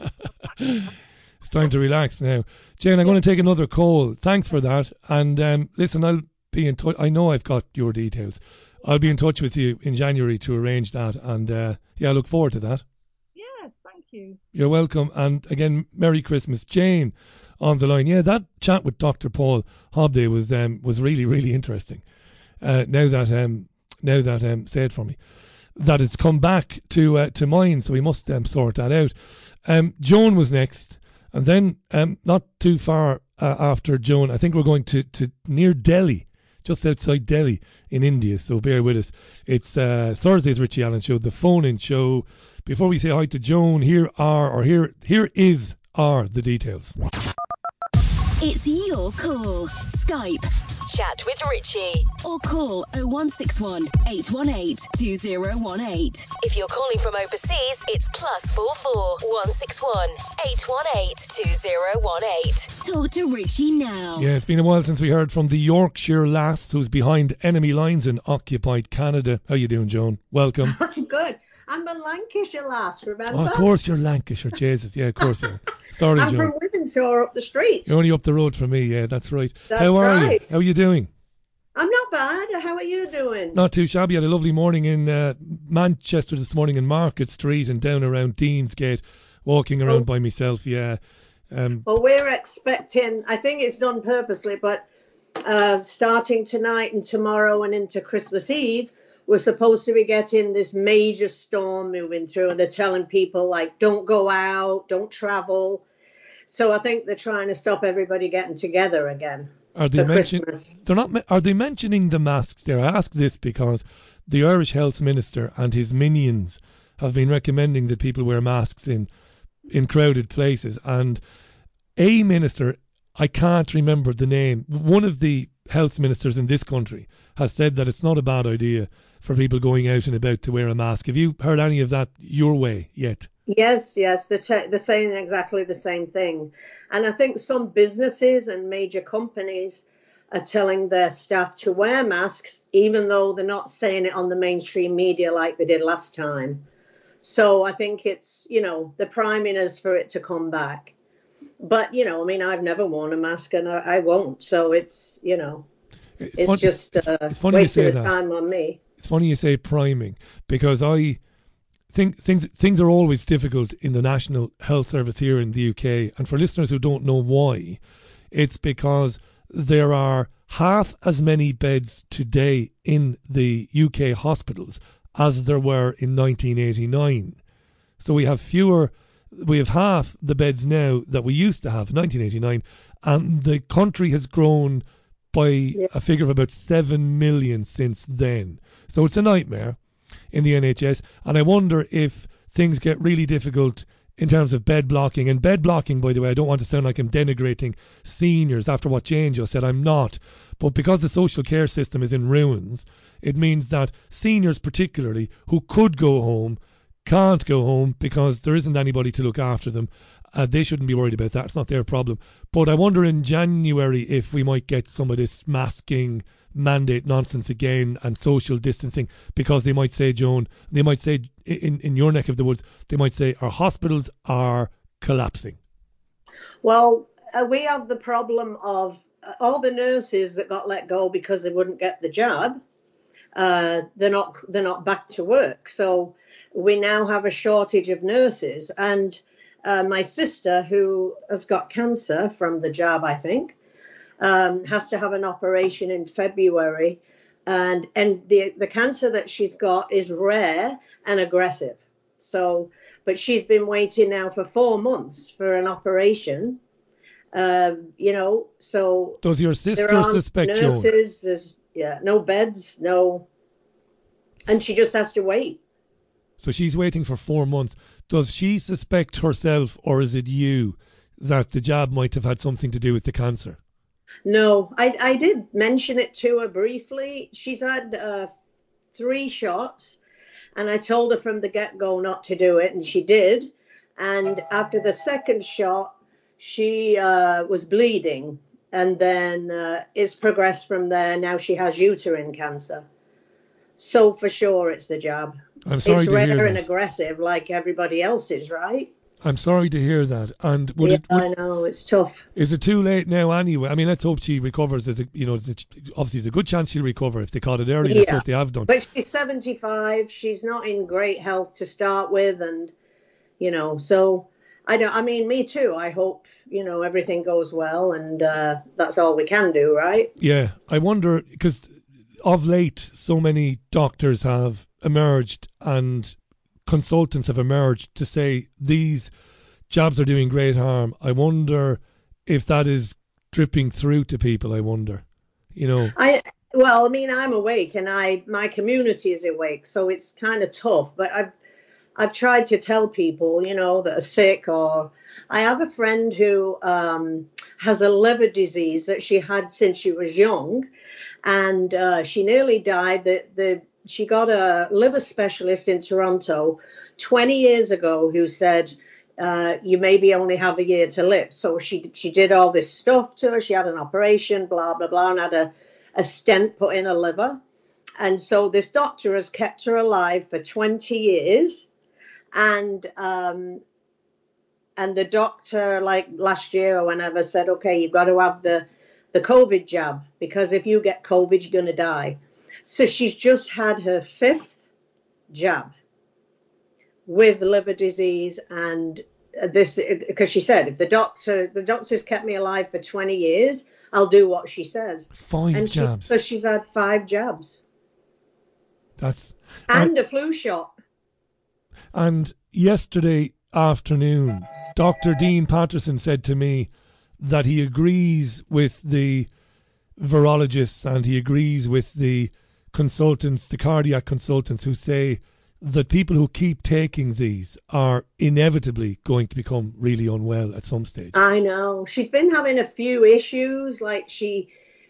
It's time to relax now. Jane, I'm yeah. going to take another call. Thanks for that. And um, listen, I'll be in touch. I know I've got your details. I'll be in touch with you in January to arrange that. And uh, yeah, I look forward to that. Yes, thank you. You're welcome. And again, Merry Christmas. Jane on the line. Yeah, that chat with Doctor Paul Hobday was um, was really, really interesting. Uh, now that, um, now that um, say it for me, that it's come back to uh, to mine. So we must um, sort that out. Um, Joan was next. And then um, not too far uh, after Joan, I think we're going to, to near Delhi, just outside Delhi in India, so bear with us. It's uh, Thursday's Richie Allen Show, the phone-in show. Before we say hi to Joan, here are, or here here is, are the details. It's your call. Skype, chat with Richie, or call oh one six one, eight one eight, two oh one eight. If you're calling from overseas, it's plus four four one six one, eight one eight, two oh one eight. Talk to Richie now. Yeah, it's been a while since we heard from the Yorkshire lass who's behind enemy lines in occupied Canada. How you doing, Joan? Welcome. I'm good. I'm a Lancashire lass, remember? Oh, of course you're Lancashire, Jesus. Yeah, of course you are. Sorry, I'm Joan. I'm from Women's Hour up the street. You're only up the road from me, yeah, that's right. That's How are right. you? How are you doing? I'm not bad. How are you doing? Not too shabby. I had a lovely morning in uh, Manchester this morning in Market Street and down around Deansgate, walking around oh. by myself, yeah. Um, well, we're expecting, I think it's done purposely, but uh, starting tonight and tomorrow and into Christmas Eve, we're supposed to be getting this major storm moving through, and they're telling people, like, don't go out, don't travel. So I think they're trying to stop everybody getting together again. Are they mentioning? They're not. Are they mentioning the masks there? I ask this because the Irish Health Minister and his minions have been recommending that people wear masks in in crowded places. And a minister, I can't remember the name, one of the health ministers in this country has said that it's not a bad idea for people going out and about to wear a mask. Have you heard any of that your way yet? Yes, yes. They're, te- they're saying exactly the same thing. And I think some businesses and major companies are telling their staff to wear masks, even though they're not saying it on the mainstream media like they did last time. So I think it's, you know, they're priming us for it to come back. But, you know, I mean, I've never worn a mask and I, I won't. So it's, you know, it's, it's fun- just it's, uh, it's funny wasting you say the that. time on me. It's funny you say priming, because I think things things are always difficult in the National Health Service here in the U K. And for listeners who don't know why, it's because there are half as many beds today in the U K hospitals as there were in nineteen eighty-nine. So we have fewer, we have half the beds now that we used to have in nineteen eighty-nine. And the country has grown by a figure of about seven million since then. So it's a nightmare in the N H S. And I wonder if things get really difficult in terms of bed blocking. And bed blocking, by the way, I don't want to sound like I'm denigrating seniors after what Jane just said. I'm not. But because the social care system is in ruins, it means that seniors particularly who could go home can't go home because there isn't anybody to look after them. Uh, they shouldn't be worried about that. It's not their problem. But I wonder in January if we might get some of this masking mandate nonsense again and social distancing, because they might say, Joan, they might say in, in your neck of the woods, they might say our hospitals are collapsing. Well, uh, we have the problem of uh, all the nurses that got let go because they wouldn't get the job. Uh, they're not they're not back to work. So we now have a shortage of nurses. And Uh, my sister, who has got cancer from the jab, I think, um, has to have an operation in February. And and the, the cancer that she's got is rare and aggressive. So, but she's been waiting now for four months for an operation, um, you know, so... Does your sister suspect you? There aren't nurses, there's yeah, no beds, no... And she just has to wait. So she's waiting for four months. Does she suspect herself, or is it you, that the jab might have had something to do with the cancer? No, I, I did mention it to her briefly. She's had uh, three shots, and I told her from the get-go not to do it, and she did. And after the second shot, she uh, was bleeding, and then uh, it's progressed from there. Now she has uterine cancer. So for sure, it's the jab. I'm sorry it's to rare hear that. And aggressive, like everybody else's, right? I'm sorry to hear that. And would yeah, it, would, I know it's tough. Is it too late now anyway? I mean, let's hope she recovers. There's a, you know, there's a, obviously, there's a good chance she'll recover if they caught it early. Yeah. That's what they have done. But she's seventy-five. She's not in great health to start with, and you know, so I don't. I mean, me too. I hope you know everything goes well, and uh, that's all we can do, right? Yeah, I wonder because of late, so many doctors have emerged and consultants have emerged to say these jabs are doing great harm. I wonder if that is dripping through to people. I wonder, you know. I well, I mean, I'm awake, and I my community is awake, so it's kind of tough. But I've I've tried to tell people, you know, that are sick, or I have a friend who um, has a liver disease that she had since she was young, and uh, she nearly died. The the She got a liver specialist in Toronto twenty years ago who said, uh, you maybe only have a year to live. So she she did all this stuff to her. She had an operation, blah, blah, blah, and had a, a stent put in her liver. And so this doctor has kept her alive for twenty years. And um, and the doctor, like last year or whenever, said, okay, you've got to have the, the COVID jab because if you get COVID, you're going to die. So she's just had her fifth jab with liver disease, and this because she said, if the doctor, the doctor's kept me alive for twenty years, I'll do what she says. Five and jabs. She, so she's had five jabs. That's and uh, a flu shot. And yesterday afternoon, Doctor Dean Patterson said to me that he agrees with the virologists and he agrees with the consultants, the cardiac consultants, who say that people who keep taking these are inevitably going to become really unwell at some stage. I know. She's been having a few issues. Like she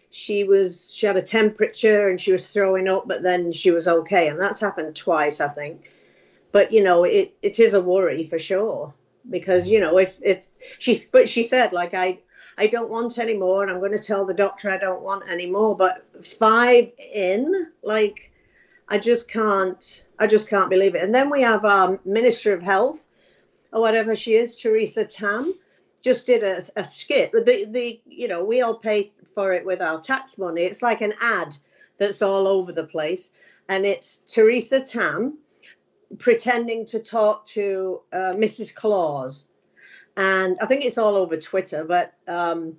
she was she had a temperature and she was throwing up, but then she was okay. And that's happened twice, I think. But you know, it, it is a worry for sure. Because, you know, if if she's but she said, like I I don't want any more, and I'm going to tell the doctor I don't want any more. But five in, like, I just can't, I just can't believe it. And then we have our Minister of Health, or whatever she is, Theresa Tam, just did a, a skit. The, the, you know, we all pay for it with our tax money. It's like an ad that's all over the place, and it's Theresa Tam pretending to talk to uh, Missus Claus. And I think it's all over Twitter, but um,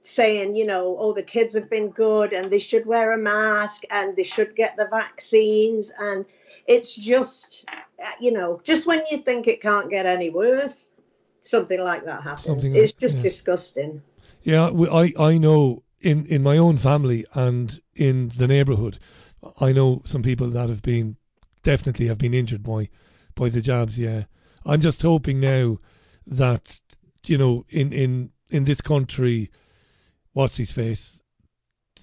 saying, you know, oh, the kids have been good and they should wear a mask and they should get the vaccines. And it's just, you know, just when you think it can't get any worse, something like that happens. Something like, it's just yeah. disgusting. Yeah, I, I know in, in my own family and in the neighbourhood, I know some people that have been, definitely have been injured by, by the jabs, yeah. I'm just hoping now that, you know, in, in, in this country, what's his face?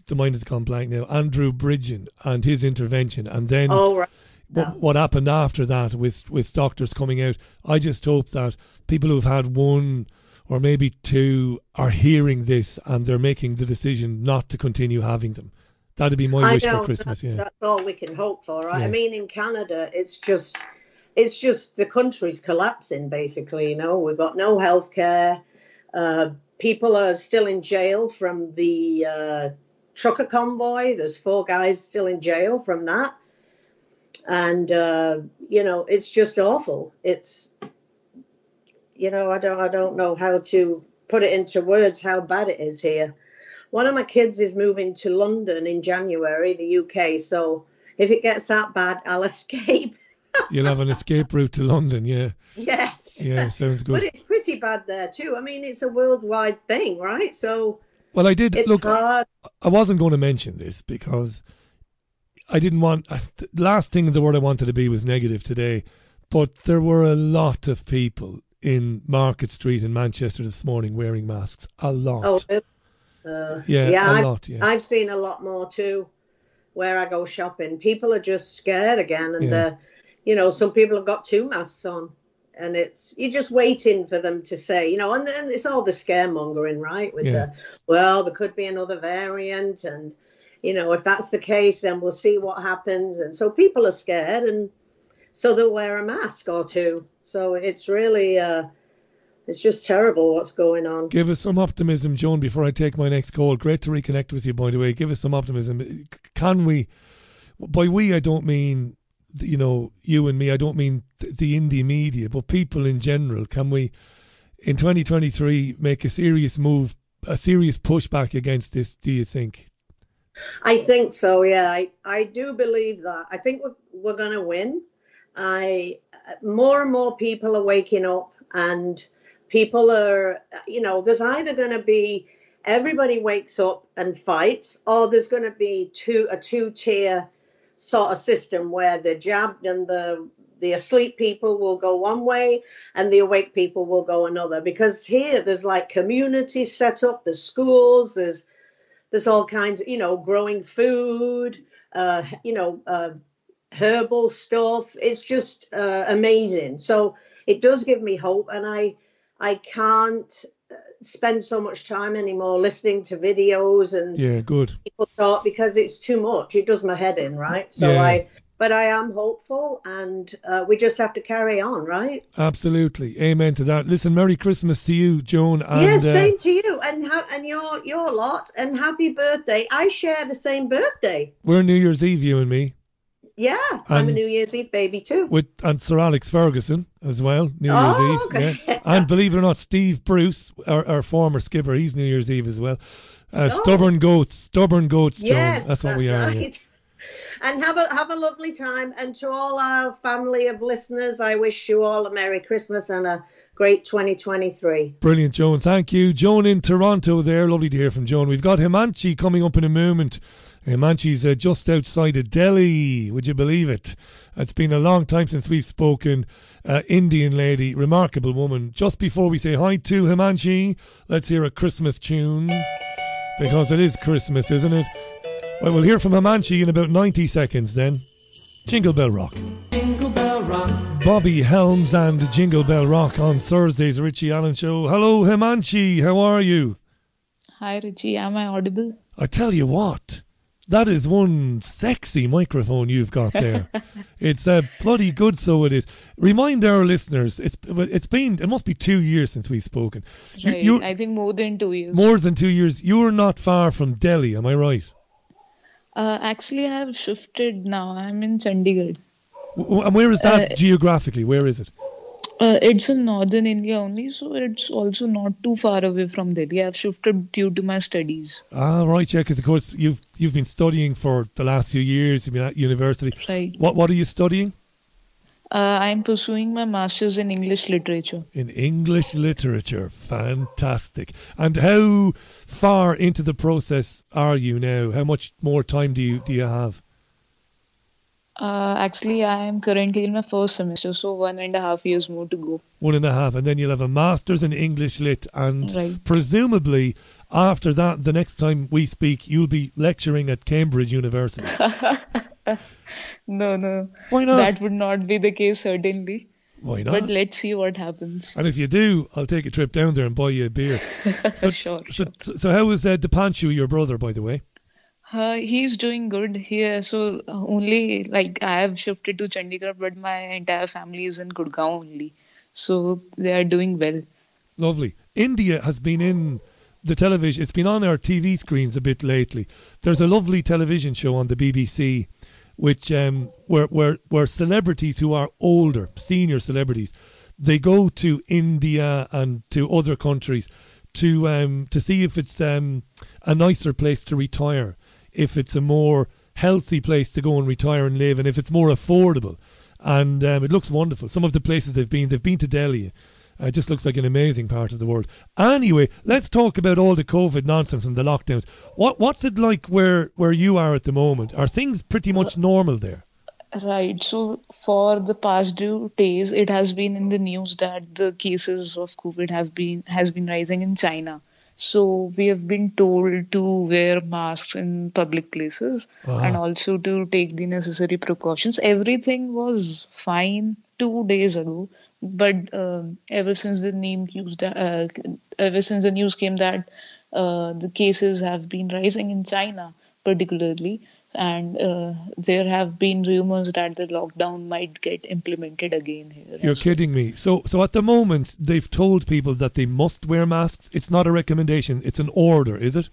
The mind has gone blank now. Andrew Bridgen and his intervention. And then oh, right. yeah. what, what happened after that with, with doctors coming out. I just hope that people who've had one or maybe two are hearing this and they're making the decision not to continue having them. That'd be my I wish know, for Christmas. That's, yeah. that's all we can hope for, right? Yeah. I mean, in Canada, it's just... It's just the country's collapsing, basically, you know. We've got no healthcare. Uh, people are still in jail from the uh, trucker convoy. There's four guys still in jail from that. And, uh, you know, it's just awful. It's, you know, I don't, I don't know how to put it into words how bad it is here. One of my kids is moving to London in January, the U K. So if it gets that bad, I'll escape. You'll have an escape route to London, yeah. Yes. Yeah, sounds good. But it's pretty bad there too. I mean, it's a worldwide thing, right? So well, I did look. Hard. I wasn't going to mention this because I didn't want. The last thing in the world I wanted to be was negative today, but there were a lot of people in Market Street in Manchester this morning wearing masks. A lot. Oh, really? uh, yeah, yeah, a I've, lot. Yeah, I've seen a lot more too. Where I go shopping, people are just scared again, and yeah. they're. You know, some people have got two masks on, and it's you're just waiting for them to say, you know, and then it's all the scaremongering, right? With yeah. the, well, there could be another variant, and you know, if that's the case, then we'll see what happens. And so people are scared, and so they'll wear a mask or two. So it's really, uh, It's just terrible what's going on. Give us some optimism, Joan, before I take my next call. Great to reconnect with you, by the way. Give us some optimism. Can we... By we, I don't mean, you know, you and me. I don't mean th- the indie media, but people in general. Can we, in twenty twenty-three, make a serious move, a serious pushback against this, do you think? I think so, yeah. I, I do believe that. I think we're, we're going to win. I more and more people are waking up, and people are, you know, there's either going to be everybody wakes up and fights, or there's going to be two a two-tier sort of system where the jabbed and the the asleep people will go one way and the awake people will go another. Because here there's like communities set up, there's schools, there's there's all kinds of, you know, growing food, uh, you know, uh, herbal stuff. It's just uh, amazing. So it does give me hope, and I I can't spend so much time anymore listening to videos and yeah, good people talk, because it's too much. It does my head in, right? So yeah. I, but I am hopeful, and uh, we just have to carry on, right? Absolutely, amen to that. Listen, Merry Christmas to you, Joan. And, yes, same uh, to you, and ha- and your your lot, and happy birthday. I share the same birthday. We're New Year's Eve, you and me. Yeah, and I'm a New Year's Eve baby too. With and Sir Alex Ferguson as well, New oh, Year's Eve. Okay. Yeah. And believe it or not, Steve Bruce, our, our former skipper, he's New Year's Eve as well. Uh, oh. Stubborn goats, stubborn goats, John. Yes, that's what that's we are. Right. And have a have a lovely time. And to all our family of listeners, I wish you all a Merry Christmas and a great twenty twenty-three. Brilliant, Joan. Thank you. Joan in Toronto there. Lovely to hear from Joan. We've got Himanshi coming up in a moment. Himanshi's uh, just outside of Delhi. Would you believe it? It's been a long time since we've spoken. Uh, Indian lady, remarkable woman. Just before we say hi to Himanshi, let's hear a Christmas tune. Because it is Christmas, isn't it? Well, we'll hear from Himanshi in about ninety seconds then. Jingle Bell Rock. Jingle Bell Rock. Bobby Helms and Jingle Bell Rock on Thursday's Richie Allen Show. Hello, Himanshi. How are you? Hi, Richie. Am I audible? I tell you what, that is one sexy microphone you've got there. It's uh, bloody good, so it is. Remind our listeners, it's it's been, it must be two years since we've spoken. Right. You, I think more than two years. More than two years. You're not far from Delhi, am I right? Uh, actually, I have shifted now. I'm in Chandigarh. And where is that uh, geographically? Where is it? Uh, it's in northern India only, so it's also not too far away from Delhi. I've shifted due to my studies. Ah, right, yeah, because of course you've you've been studying for the last few years. You've been at university. Right. What What are you studying? Uh, I'm pursuing my master's in English literature. In English literature, fantastic. And how far into the process are you now? How much more time do you do you have? Uh, actually, I am currently in my first semester, so one and a half years more to go. One and a half, and then you'll have a master's in English Lit, and right. Presumably after that, the next time we speak, you'll be lecturing at Cambridge University. No, no. Why not? That would not be the case, certainly. Why not? But let's see what happens. And if you do, I'll take a trip down there and buy you a beer. So, sure, so, sure. So how is uh, Dipanshu, your brother, by the way? Uh, he's doing good here. So only like I have shifted to Chandigarh, but my entire family is in Gurgaon only. So they are doing well. Lovely. India has been in the television. It's been on our T V screens a bit lately. There's a lovely television show on the B B C, which um, where where where celebrities who are older, senior celebrities, they go to India and to other countries to um to see if it's um a nicer place to retire, if it's a more healthy place to go and retire and live, and if it's more affordable. And um, it looks wonderful. Some of the places they've been, they've been to Delhi. Uh, it just looks like an amazing part of the world. Anyway, let's talk about all the COVID nonsense and the lockdowns. What What's it like where, where you are at the moment? Are things pretty much normal there? Right. So for the past few days, it has been in the news that the cases of COVID have been has been rising in China. So we have been told to wear masks in public places wow. and also to take the necessary precautions. Everything was fine two days ago, but uh, ever since the news uh, ever since the news came that uh, the cases have been rising in China, particularly, And uh, there have been rumors that the lockdown might get implemented again here. You're actually kidding me. So, so at the moment, they've told people that they must wear masks. It's not a recommendation. It's an order, is it?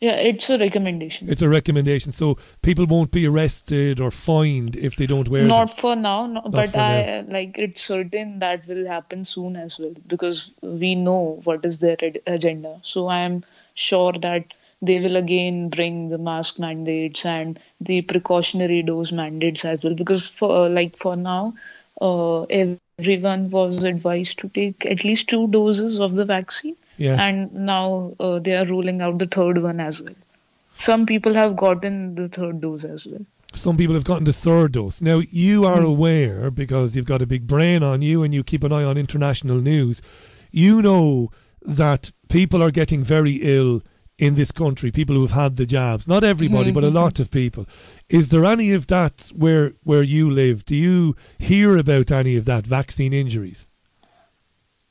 Yeah, it's a recommendation. It's a recommendation. So people won't be arrested or fined if they don't wear Not them. For now, no, Not but for I now. like it's certain that will happen soon as well, because we know what is their ad- agenda. So I am sure that they will again bring the mask mandates and the precautionary dose mandates as well, because for like for now, uh, everyone was advised to take at least two doses of the vaccine. Yeah. And now uh, they are ruling out the third one as well. Some people have gotten the third dose as well. Some people have gotten the third dose. Now, you are mm-hmm. aware, because you've got a big brain on you and you keep an eye on international news, you know that people are getting very ill in this country, people who have had the jabs. Not everybody, mm-hmm. but a lot of people. Is there any of that where where you live? Do you hear about any of that, vaccine injuries?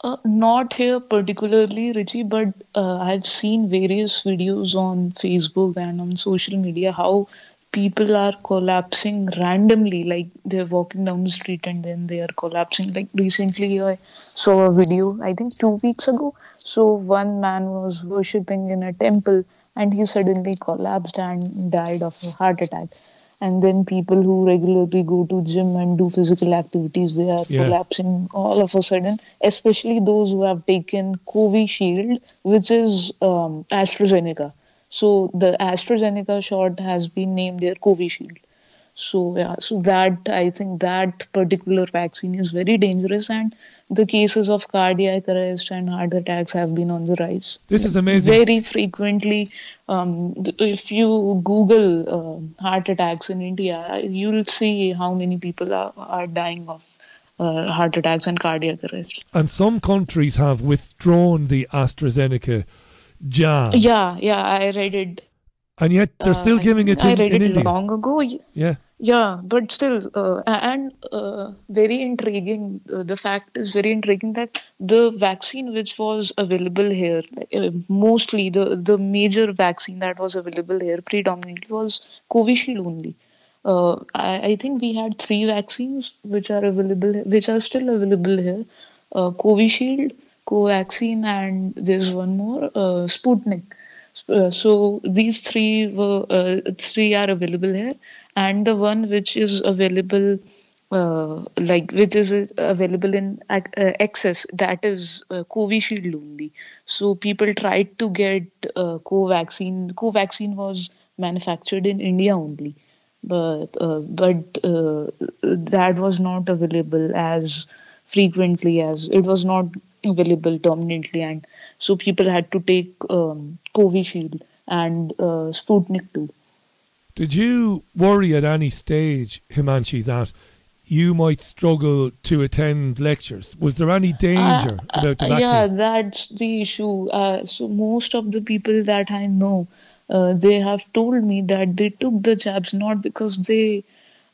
Uh, not here particularly, Richie, but uh, I've seen various videos on Facebook and on social media how people are collapsing randomly. Like, they're walking down the street and then they are collapsing. Like, recently I saw a video, I think two weeks ago. So one man was worshipping in a temple and he suddenly collapsed and died of a heart attack. And then people who regularly go to gym and do physical activities, they are yeah. collapsing all of a sudden, especially those who have taken Covishield, which is um, AstraZeneca. So the AstraZeneca shot has been named their Covishield. So, yeah, so that, I think that particular vaccine is very dangerous, and the cases of cardiac arrest and heart attacks have been on the rise. This is amazing. Very frequently, um, if you Google uh, heart attacks in India, you'll see how many people are, are dying of uh, heart attacks and cardiac arrest. And some countries have withdrawn the AstraZeneca jab. Yeah, yeah, I read it. And yet they're still uh, giving it in India. I read in it India. long ago. Yeah. Yeah, but still, uh, and uh, very intriguing, uh, the fact is very intriguing that the vaccine which was available here, uh, mostly the, the major vaccine that was available here predominantly was Covishield only. Uh, I, I think we had three vaccines which are available, which are still available here. Uh, Covishield, Covaxin, and there's one more, uh, Sputnik. Uh, so these three were uh, three are available here, and the one which is available, uh, like which is available in uh, excess, that is uh, Covishield only. So people tried to get uh, Covaxin. Covaxin was manufactured in India only, but uh, but uh, that was not available as frequently as it was not available dominantly, and so people had to take um, Covishield and uh, Sputnik too. Did you worry at any stage, Himanshi, that you might struggle to attend lectures? Was there any danger uh, about the vaccine? Yeah, that's the issue. Uh, so most of the people that I know, uh, they have told me that they took the jabs not because they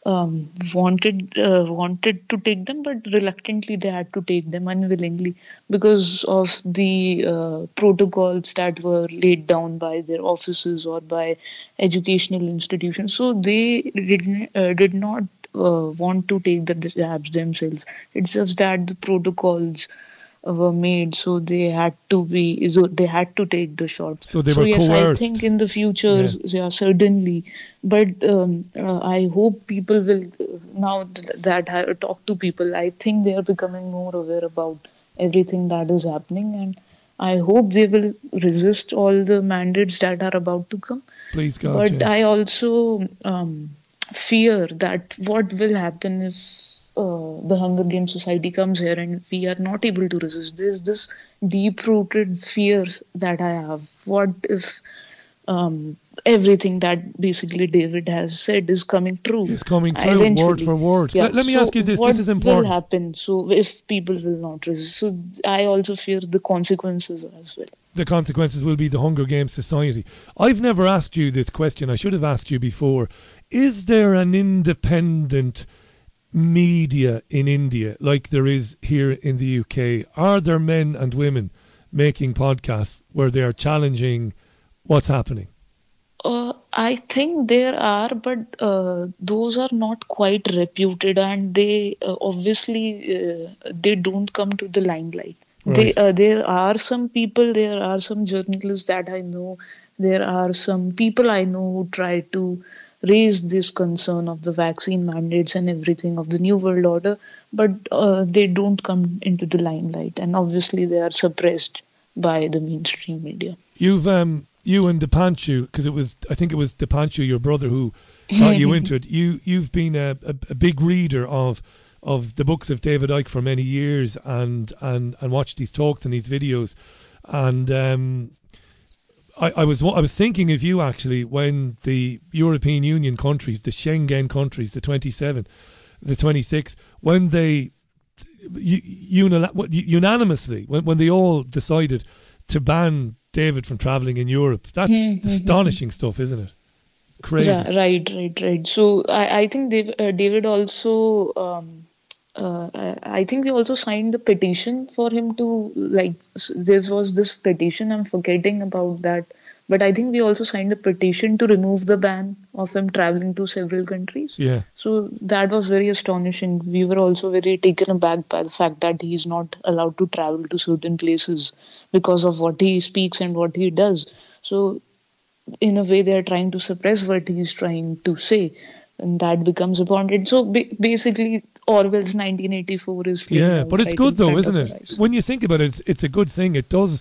Um, wanted uh, wanted to take them, but reluctantly they had to take them unwillingly because of the uh, protocols that were laid down by their offices or by educational institutions. So they did, uh, did not uh, want to take the jabs themselves. It's just that the protocols were made, so they had to be, so they had to take the shot. So they were so, yes, coerced. I think in the future, yeah, yeah certainly. But um, uh, I hope people will uh, now th- that I talk to people, I think they are becoming more aware about everything that is happening, and I hope they will resist all the mandates that are about to come. Please God. But yeah. I also um, fear that what will happen is, Uh, the Hunger Games Society comes here and we are not able to resist. There's this deep-rooted fear that I have. What if um, everything that basically David has said is coming true? It's coming true, eventually. Word for word. Yeah. Let, let me so ask you this, this is important. What will happen so if people will not resist? So I also fear the consequences as well. The consequences will be the Hunger Games Society. I've never asked you this question. I should have asked you before. Is there an independent media in India like there is here in the U K? Are there men and women making podcasts where they are challenging what's happening? Uh, I think there are, but uh, those are not quite reputed, and they uh, obviously uh, they don't come to the limelight. Right. They, uh, there are some people, there are some journalists that I know, there are some people I know who try to raise this concern of the vaccine mandates and everything of the New World Order, but uh, they don't come into the limelight, and obviously they are suppressed by the mainstream media. You've um, you and Dipanshu, because it was I think it was Dipanshu, your brother, who got you into it. You you've been a, a, a big reader of. of the books of David Icke for many years, and and, and watched these talks and these videos. And um, I, I was I was thinking of you actually when the European Union countries, the Schengen countries, the twenty-seven, the twenty-six, when they unil- unanimously, when, when they all decided to ban David from travelling in Europe. That's astonishing stuff, isn't it? Crazy. Yeah, right, right, right. So I, I think Dave, uh, David also... Um, Uh, I think we also signed the petition for him to, like, there was this petition, I'm forgetting about that, but I think we also signed a petition to remove the ban of him traveling to several countries. Yeah. So that was very astonishing. We were also very taken aback by the fact that he's not allowed to travel to certain places because of what he speaks and what he does. So in a way, they're trying to suppress what he's trying to say. And that becomes abundant. So ba- basically, Orwell's nineteen eighty-four is... Yeah, out, but it's right good though, isn't it? When you think about it, it's, it's a good thing. It does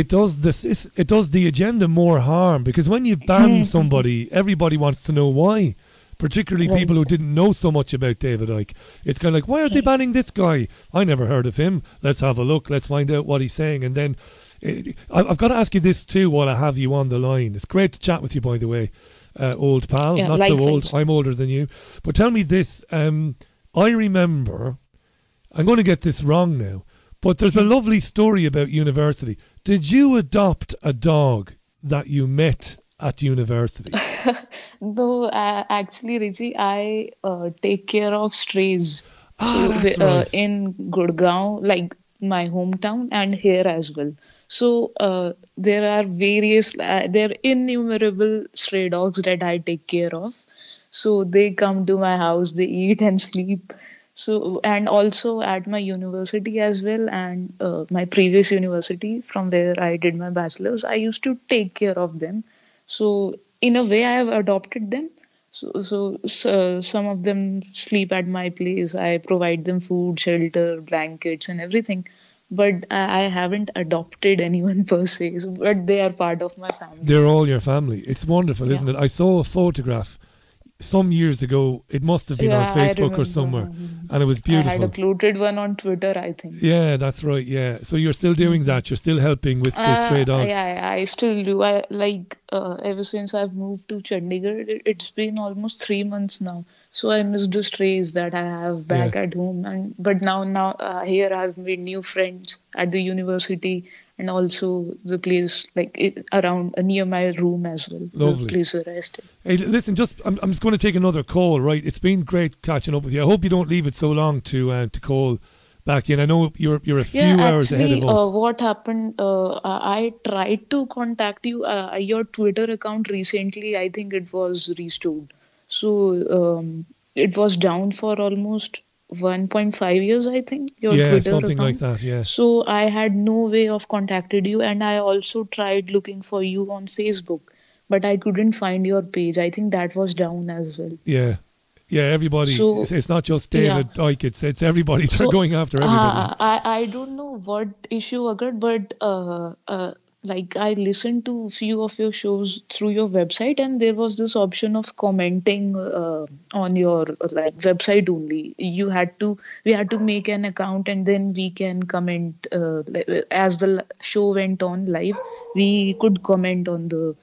it does this, it does the agenda more harm, because when you ban somebody, everybody wants to know why, particularly right. people who didn't know so much about David Icke. It's kind of like, why are they banning this guy? I never heard of him. Let's have a look. Let's find out what he's saying. And then it, I've got to ask you this too while I have you on the line. It's great to chat with you, by the way. Uh, old pal, yeah, not so old, things. I'm older than you. But tell me this, um, I remember, I'm going to get this wrong now, but there's a lovely story about university. Did you adopt a dog that you met at university? No, uh, actually, Richie, I uh, take care of strays ah, so, that's uh, right. in Gurgaon, like my hometown, and here as well. So uh, there are various, uh, there are innumerable stray dogs that I take care of. So they come to my house, they eat and sleep. So, and also at my university as well, and uh, my previous university from where I did my bachelor's, I used to take care of them. So in a way I have adopted them. So, so, so some of them sleep at my place. I provide them food, shelter, blankets and everything. But I haven't adopted anyone per se, but they are part of my family. They're all your family. It's wonderful, yeah. Isn't it? I saw a photograph some years ago. It must have been yeah, on Facebook or somewhere. Um, and it was beautiful. I had uploaded one on Twitter, I think. Yeah, that's right. Yeah. So you're still doing that. You're still helping with uh, the stray dogs. Yeah, I still do. I, like, uh, ever since I've moved to Chandigarh, it's been almost three months now. So I miss the strays that I have back yeah. at home. And But now now uh, here I've made new friends at the university and also the place like it, around uh, near my room as well. Lovely. The place where I stay. Hey, listen, just I'm, I'm just going to take another call, right? It's been great catching up with you. I hope you don't leave it so long to uh, to call back in. I know you're you're a few yeah, actually, hours ahead of us. Uh, what happened, uh, I tried to contact you. Uh, your Twitter account recently, I think it was restored. So um, it was down for almost one point five years, I think. Your yeah, Twitter something account. Like that, yeah. So I had no way of contacted you, and I also tried looking for you on Facebook, but I couldn't find your page. I think that was down as well. Yeah. Yeah, everybody. So, it's, it's not just David yeah. Icke. It's, it's everybody. They're so, going after everybody. Uh, I, I don't know what issue occurred, but... Uh, uh, Like I listened to few of your shows through your website, and there was this option of commenting uh, on your like website only. You had to, we had to make an account, and then we can comment uh, as the show went on live. We could comment on the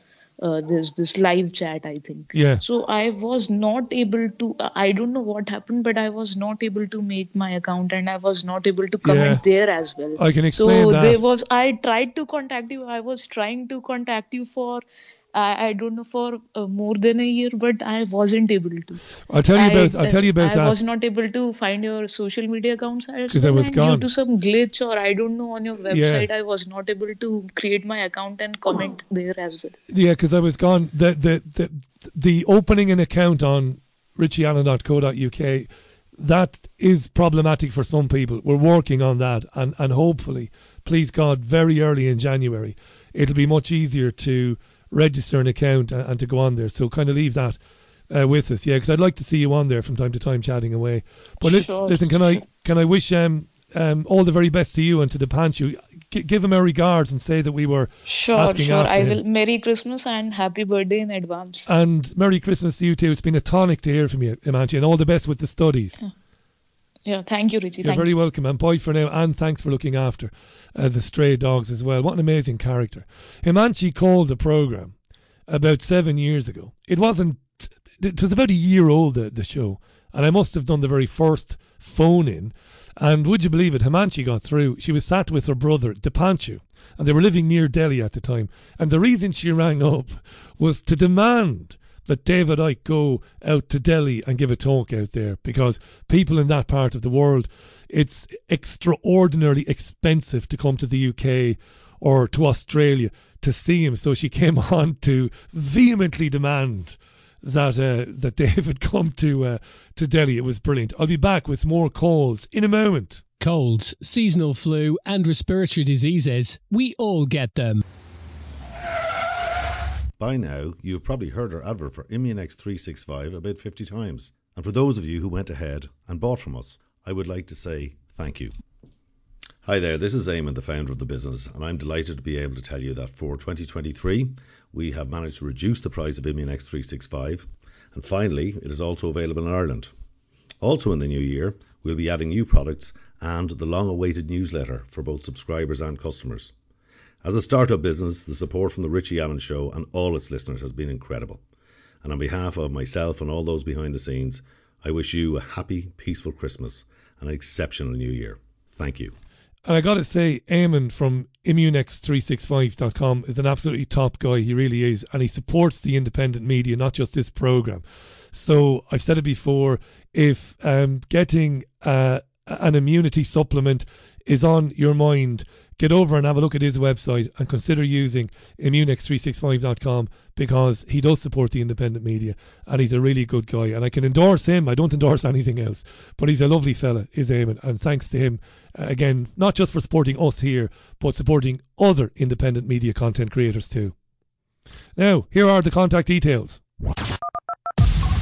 uh, this this live chat, I think. Yeah. So I was not able to. I don't know what happened, but I was not able to make my account, and I was not able to comment yeah. there as well. I can explain so that. So there was. I tried to contact you. I was trying to contact you for I, I don't know, for uh, more than a year, but I wasn't able to. I'll tell you I, about. I'll tell you about I that. I was not able to find your social media accounts. Because I was gone. Due to some glitch or I don't know on your website, yeah. I was not able to create my account and comment there as well. Yeah, because I was gone. The, the the the opening an account on richie allen dot co dot uk, that is problematic for some people. We're working on that, and and hopefully, please God, very early in January, it'll be much easier to register an account and to go on there. So kind of leave that uh, with us, yeah, because I'd like to see you on there from time to time chatting away. But sure. listen, can I can I wish um, um, all the very best to you and to Dipanshu. G- give him our regards and say that we were sure, asking sure. after I him. Will. Merry Christmas and happy birthday in advance. And Merry Christmas to you too. It's been a tonic to hear from you, Himanshi, and all the best with the studies. Yeah. Yeah, thank you, Richie. You're thank very you. welcome. And bye for now. And thanks for looking after uh, the stray dogs as well. What an amazing character. Himanshi called the programme about seven years ago. It wasn't, it was about a year old, the, the show. And I must have done the very first phone in. And would you believe it, Himanshi got through. She was sat with her brother, Dipanshu. And they were living near Delhi at the time. And the reason she rang up was to demand that David Icke go out to Delhi and give a talk out there, because people in that part of the world, it's extraordinarily expensive to come to the U K or to Australia to see him. So she came on to vehemently demand that uh, that David come to uh, to Delhi. It was brilliant. I'll be back with more calls in a moment. Colds, seasonal flu and respiratory diseases, we all get them. By now, you've probably heard our advert for Immunex three sixty-five about fifty times. And for those of you who went ahead and bought from us, I would like to say thank you. Hi there, this is Eamon, the founder of the business, and I'm delighted to be able to tell you that for twenty twenty-three, we have managed to reduce the price of Immunex three sixty-five. And finally, it is also available in Ireland. Also in the new year, we'll be adding new products and the long-awaited newsletter for both subscribers and customers. As a startup business, the support from the Richie Allen Show and all its listeners has been incredible. And on behalf of myself and all those behind the scenes, I wish you a happy, peaceful Christmas and an exceptional new year. Thank you. And I got to say, Eamon from immunex three sixty-five dot com is an absolutely top guy. He really is. And he supports the independent media, not just this programme. So I've said it before, if um, getting uh, an immunity supplement is on your mind, get over and have a look at his website and consider using immunex three sixty-five dot com, because he does support the independent media and he's a really good guy. And I can endorse him. I don't endorse anything else. But he's a lovely fella, is Eamon. And thanks to him, uh, again, not just for supporting us here, but supporting other independent media content creators too. Now, here are the contact details.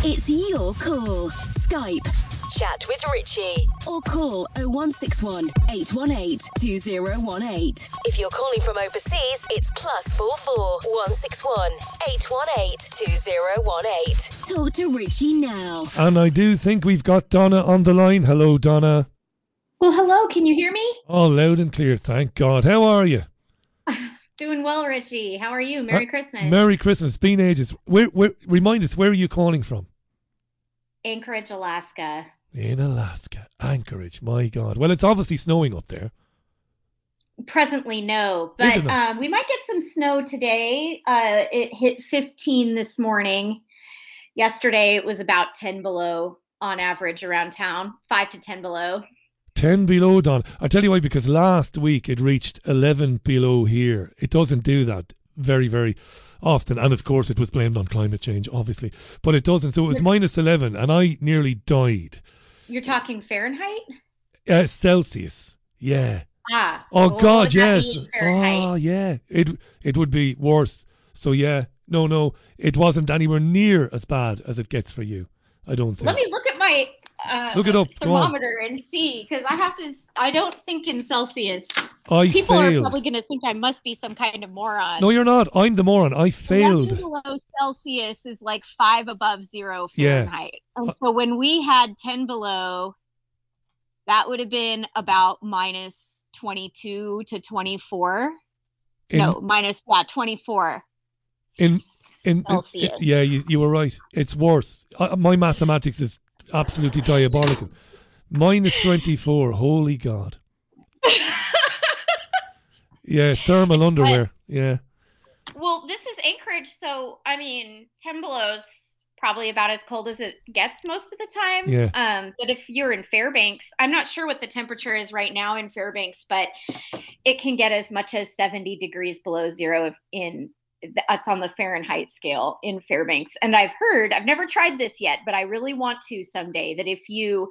It's your call. Skype, chat with Richie, or call oh one six one, eight one eight, two oh one eight. If you're calling from overseas, it's plus four four one six one, eight one eight, two oh one eight. Talk to Richie now. And I do think we've got Donna on the line. Hello, Donna. Well, hello. Can you hear me? Oh, loud and clear. Thank God. How are you? Doing well, Richie. How are you? Merry uh, Christmas. Merry Christmas. Been ages. Where, where, remind us, where are you calling from? Anchorage, Alaska. In Alaska. Anchorage. My God. Well, it's obviously snowing up there. Presently, no. But um, we might get some snow today. Uh, it hit fifteen this morning. Yesterday, it was about ten below on average around town. five to ten below. ten below, Don. I'll tell you why, because last week it reached eleven below here. It doesn't do that very, very often. And of course, it was blamed on climate change, obviously. But it doesn't. So it was minus eleven, and I nearly died. You're talking Fahrenheit? Uh, Celsius. Yeah. Ah. Oh, well, God, yes. Oh, yeah. It, it would be worse. So, yeah. No, no. It wasn't anywhere near as bad as it gets for you, I don't think. Let me look at my... Uh, Look it up. Thermometer and see, because I have to. I don't think in Celsius. I People failed. Are probably going to think I must be some kind of moron. No, you're not. I'm the moron. I failed. eleven below Celsius is like five above zero Fahrenheit. Yeah. And so when we had ten below, that would have been about minus twenty-two to twenty-four. In, no, minus yeah, twenty-four. In in, Celsius. in yeah, you you were right. It's worse. I, my mathematics is absolutely diabolical. Minus twenty-four. Holy God. Yeah, thermal underwear. Yeah. Well, this is Anchorage, so, I mean, ten below's probably about as cold as it gets most of the time. Yeah. Um, but if you're in Fairbanks, I'm not sure what the temperature is right now in Fairbanks, but it can get as much as seventy degrees below zero if in that's on the Fahrenheit scale in Fairbanks. And I've heard, I've never tried this yet, but I really want to someday, that if you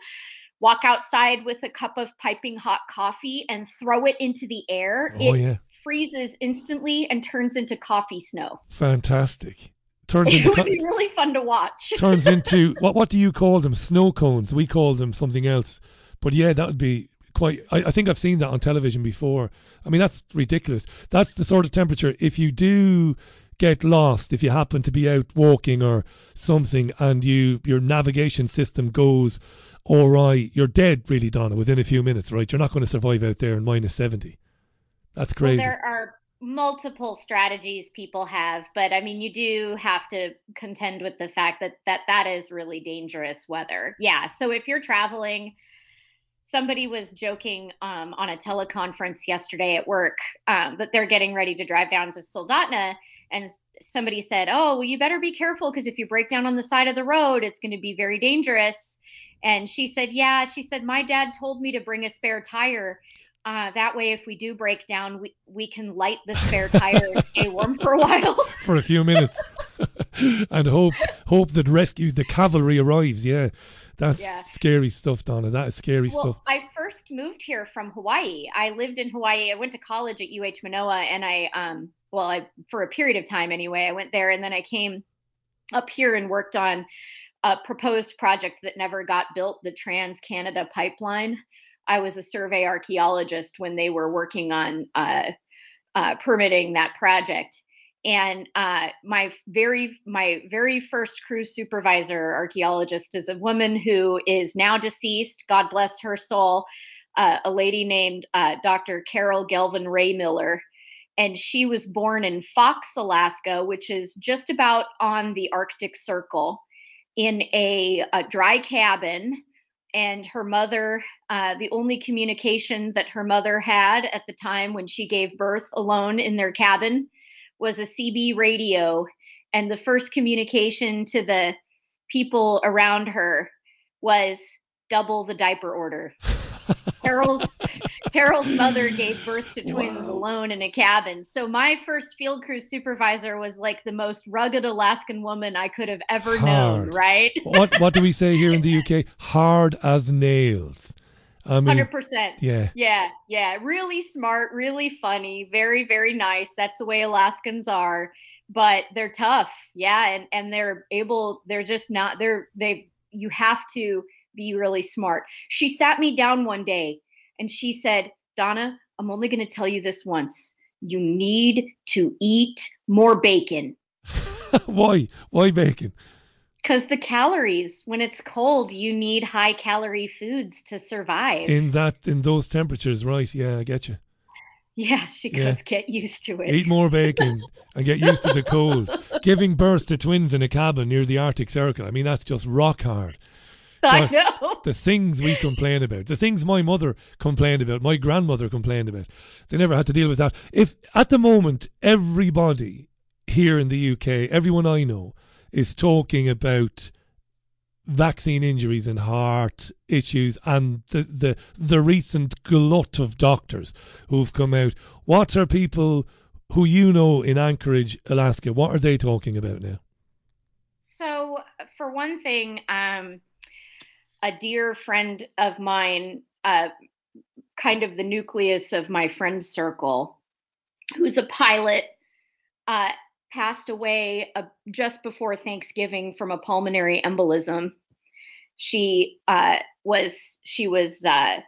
walk outside with a cup of piping hot coffee and throw it into the air, oh, it yeah. freezes instantly and turns into coffee snow. Fantastic. Turns it into would co- be really fun to watch. Turns into, what What do you call them? Snow cones. We call them something else. But yeah, that would be quite, I, I think I've seen that on television before. I mean, that's ridiculous. That's the sort of temperature, if you do get lost, if you happen to be out walking or something and you your navigation system goes all right, you're dead really, Donna, within a few minutes, right? You're not going to survive out there in minus seventy. That's crazy. Well, there are multiple strategies people have, but I mean, you do have to contend with the fact that that, that is really dangerous weather. Yeah, so if you're traveling, somebody was joking um, on a teleconference yesterday at work um, that they're getting ready to drive down to Soldotna, and somebody said, oh, well, you better be careful, because if you break down on the side of the road, it's going to be very dangerous. And she said, yeah, she said, my dad told me to bring a spare tire. Uh, that way, if we do break down, we, we can light the spare tire and stay warm for a while. For a few minutes. And hope hope that rescue, the cavalry arrives, yeah. That's yeah. scary stuff, Donna. That is scary well, stuff. I first moved here from Hawaii. I lived in Hawaii. I went to college at U H Manoa, and I, um, well, I, for a period of time anyway, I went there, and then I came up here and worked on a proposed project that never got built, the Trans-Canada Pipeline. I was a survey archaeologist when they were working on uh, uh, permitting that project. And uh, my very my very first crew supervisor archaeologist is a woman who is now deceased, God bless her soul, uh, a lady named uh, Doctor Carol Gelvin Raymiller. And she was born in Fox, Alaska, which is just about on the Arctic Circle, in a, a dry cabin. And her mother, uh, the only communication that her mother had at the time when she gave birth alone in their cabin was a C B radio, and the first communication to the people around her was double the diaper order. Carol's Carol's mother gave birth to twins wow. alone in a cabin. So my first field crew supervisor was like the most rugged Alaskan woman I could have ever hard. known, right? What what do we say here in the U K? Hard as nails. I mean, one hundred percent. Yeah. Yeah. Yeah. Really smart, really funny, very, very nice. That's the way Alaskans are, but they're tough. Yeah. And, and they're able, they're just not, they're, they, you have to be really smart. She sat me down one day and she said, Donna, I'm only going to tell you this once. You need to eat more bacon. Why? Why bacon? Because the calories, when it's cold, you need high calorie foods to survive. In that, in those temperatures, right? Yeah, I get you. Yeah, she yeah. goes, get used to it. Eat more bacon and get used to the cold. Giving birth to twins in a cabin near the Arctic Circle. I mean, that's just rock hard. I but know. The things we complain about, the things my mother complained about, my grandmother complained about. They never had to deal with that. If at the moment, everybody here in the U K, everyone I know, is talking about vaccine injuries and heart issues and the, the the recent glut of doctors who've come out. What are people who you know in Anchorage, Alaska, what are they talking about now? So, for one thing, um, a dear friend of mine, uh, kind of the nucleus of my friend circle, who's a pilot, uh, passed away uh, just before Thanksgiving from a pulmonary embolism. She uh, was, she was, uh, I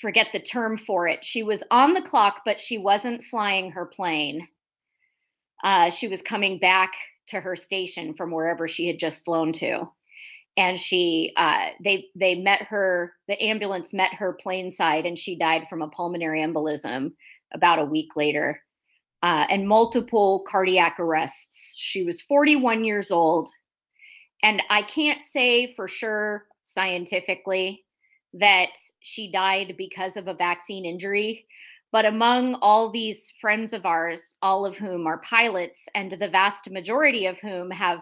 forget the term for it. She was on the clock, but she wasn't flying her plane. Uh, she was coming back to her station from wherever she had just flown to. And she, uh, they, they met her, the ambulance met her planeside, and she died from a pulmonary embolism about a week later. Uh, and multiple cardiac arrests. She was forty-one years old. And I can't say for sure scientifically that she died because of a vaccine injury. But among all these friends of ours, all of whom are pilots and the vast majority of whom have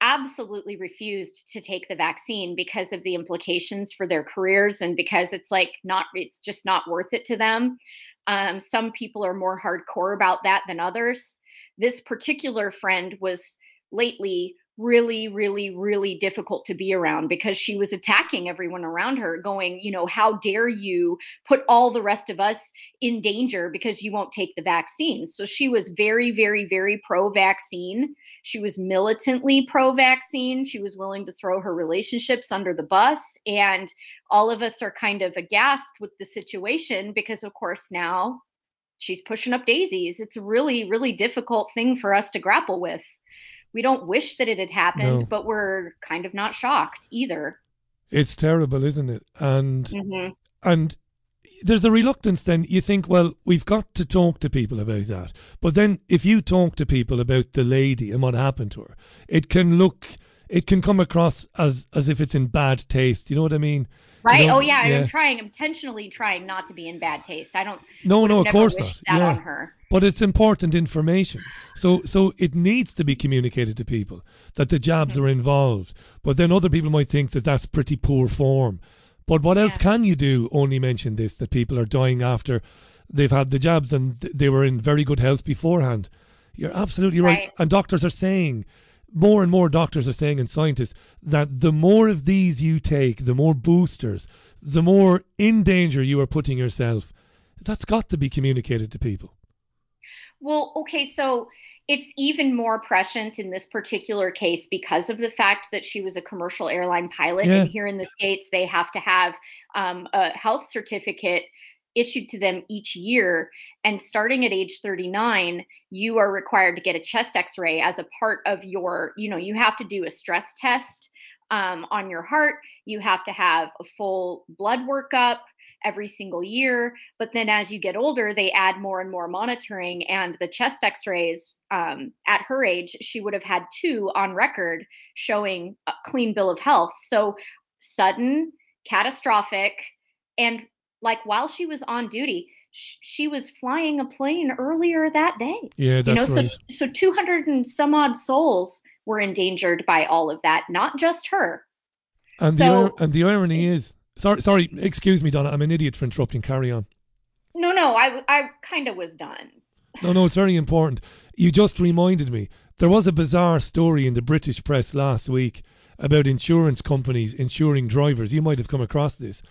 absolutely refused to take the vaccine because of the implications for their careers and because it's like not, it's just not worth it to them. Um, some people are more hardcore about that than others. This particular friend was lately really, really, really difficult to be around because she was attacking everyone around her, going, you know, how dare you put all the rest of us in danger because you won't take the vaccine. So she was very, very, very pro-vaccine. She was militantly pro-vaccine. She was willing to throw her relationships under the bus. And all of us are kind of aghast with the situation because, of course, now she's pushing up daisies. It's a really, really difficult thing for us to grapple with. We don't wish that it had happened, no. But we're kind of not shocked either. It's terrible, isn't it? And mm-hmm. and there's a reluctance then. You think, well, we've got to talk to people about that. But then if you talk to people about the lady and what happened to her, it can look, it can come across as, as if it's in bad taste. You know what I mean? Right. You know, oh, yeah, yeah. I'm trying, I'm intentionally trying not to be in bad taste. I don't. No, no, of course not. That yeah. on her. But it's important information. So so it needs to be communicated to people that the jabs are involved. But then other people might think that that's pretty poor form. But what yeah. else can you do? Only mention this, that people are dying after they've had the jabs and they were in very good health beforehand. You're absolutely right. right. And doctors are saying, more and more doctors are saying and scientists, that the more of these you take, the more boosters, the more in danger you are putting yourself. That's got to be communicated to people. Well, okay, so it's even more prescient in this particular case because of the fact that she was a commercial airline pilot. Yeah. And here in the States, they have to have um, a health certificate issued to them each year. And starting at age thirty-nine, you are required to get a chest x-ray as a part of your, you know, you have to do a stress test um, on your heart. You have to have a full blood workup every single year. But then as you get older, they add more and more monitoring, and the chest x-rays um, at her age, she would have had two on record showing a clean bill of health. So sudden, catastrophic. And like while she was on duty, sh- she was flying a plane earlier that day. Yeah, that's you know, right. So, so two hundred and some odd souls were endangered by all of that, not just her. And, so, the, and the irony is, Sorry, sorry. Excuse me, Donna. I'm an idiot for interrupting. Carry on. No, no. I, I kind of was done. No, no. It's very important. You just reminded me. There was a bizarre story in the British press last week about insurance companies insuring drivers. You might have come across this.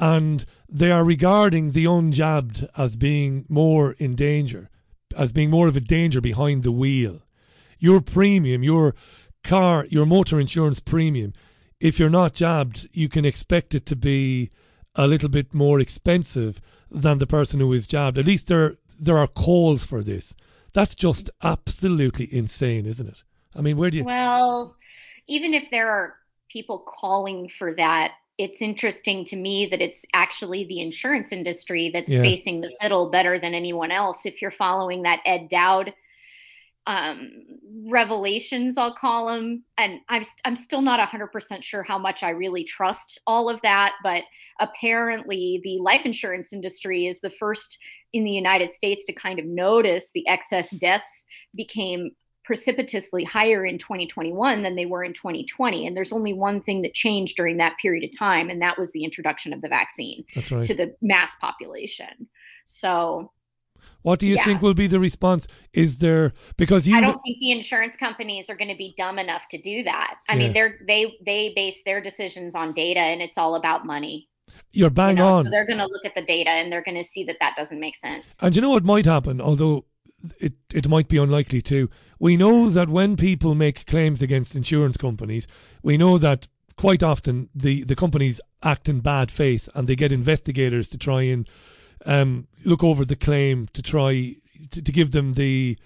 And they are regarding the unjabbed as being more in danger, as being more of a danger behind the wheel. Your premium, your car, your motor insurance premium, if you're not jabbed, you can expect it to be a little bit more expensive than the person who is jabbed. At least there there are calls for this. That's just absolutely insane, isn't it? I mean, where do you... Well, even if there are people calling for that, it's interesting to me that it's actually the insurance industry that's yeah. facing the fiddle better than anyone else. If you're following that Ed Dowd Um, revelations, I'll call them. And I'm, I'm still not one hundred percent sure how much I really trust all of that. But apparently the life insurance industry is the first in the United States to kind of notice the excess deaths became precipitously higher in twenty twenty-one than they were in twenty twenty. And there's only one thing that changed during that period of time. And that was the introduction of the vaccine That's right. to the mass population. So... What do you yeah. think will be the response? Is there, because you I don't think the insurance companies are going to be dumb enough to do that. I yeah. mean, they're they they base their decisions on data, and it's all about money. You're bang you know? on. So they're going to look at the data and they're going to see that that doesn't make sense. And you know what might happen, although it it might be unlikely too. We know that when people make claims against insurance companies, we know that quite often the the companies act in bad faith, and they get investigators to try and Um, look over the claim to try to, to give them the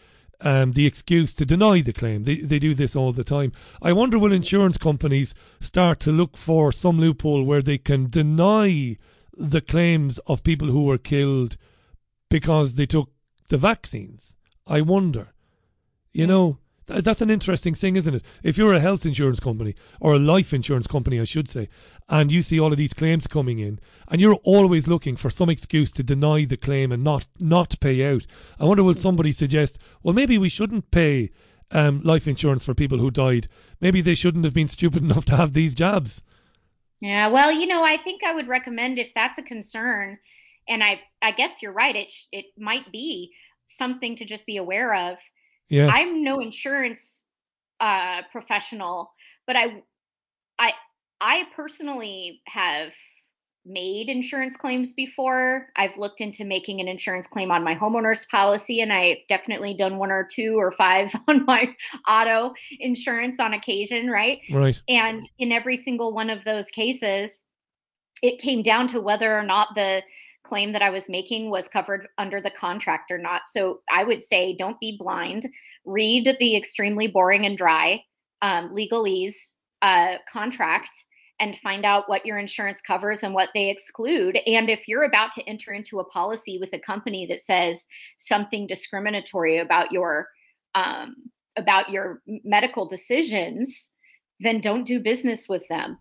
um, the excuse to deny the claim. They they do this all the time. I wonder, will insurance companies start to look for some loophole where they can deny the claims of people who were killed because they took the vaccines? I wonder. You know, That's an interesting thing, isn't it? If you're a health insurance company, or a life insurance company, I should say, and you see all of these claims coming in, and you're always looking for some excuse to deny the claim and not, not pay out. I wonder, will somebody suggest, well, maybe we shouldn't pay um, life insurance for people who died. Maybe they shouldn't have been stupid enough to have these jabs. Yeah, well, you know, I think I would recommend, if that's a concern, and I, I guess you're right, it, it might be something to just be aware of. Yeah. I'm no insurance uh, professional, but I, I, I personally have made insurance claims before. I've looked into making an insurance claim on my homeowner's policy, and I've definitely done one or two or five on my auto insurance on occasion, right? Right. And in every single one of those cases, it came down to whether or not the claim that I was making was covered under the contract or not. So I would say, don't be blind. Read the extremely boring and dry um, legalese uh, contract and find out what your insurance covers and what they exclude. And if you're about to enter into a policy with a company that says something discriminatory about your um, about your medical decisions, then don't do business with them.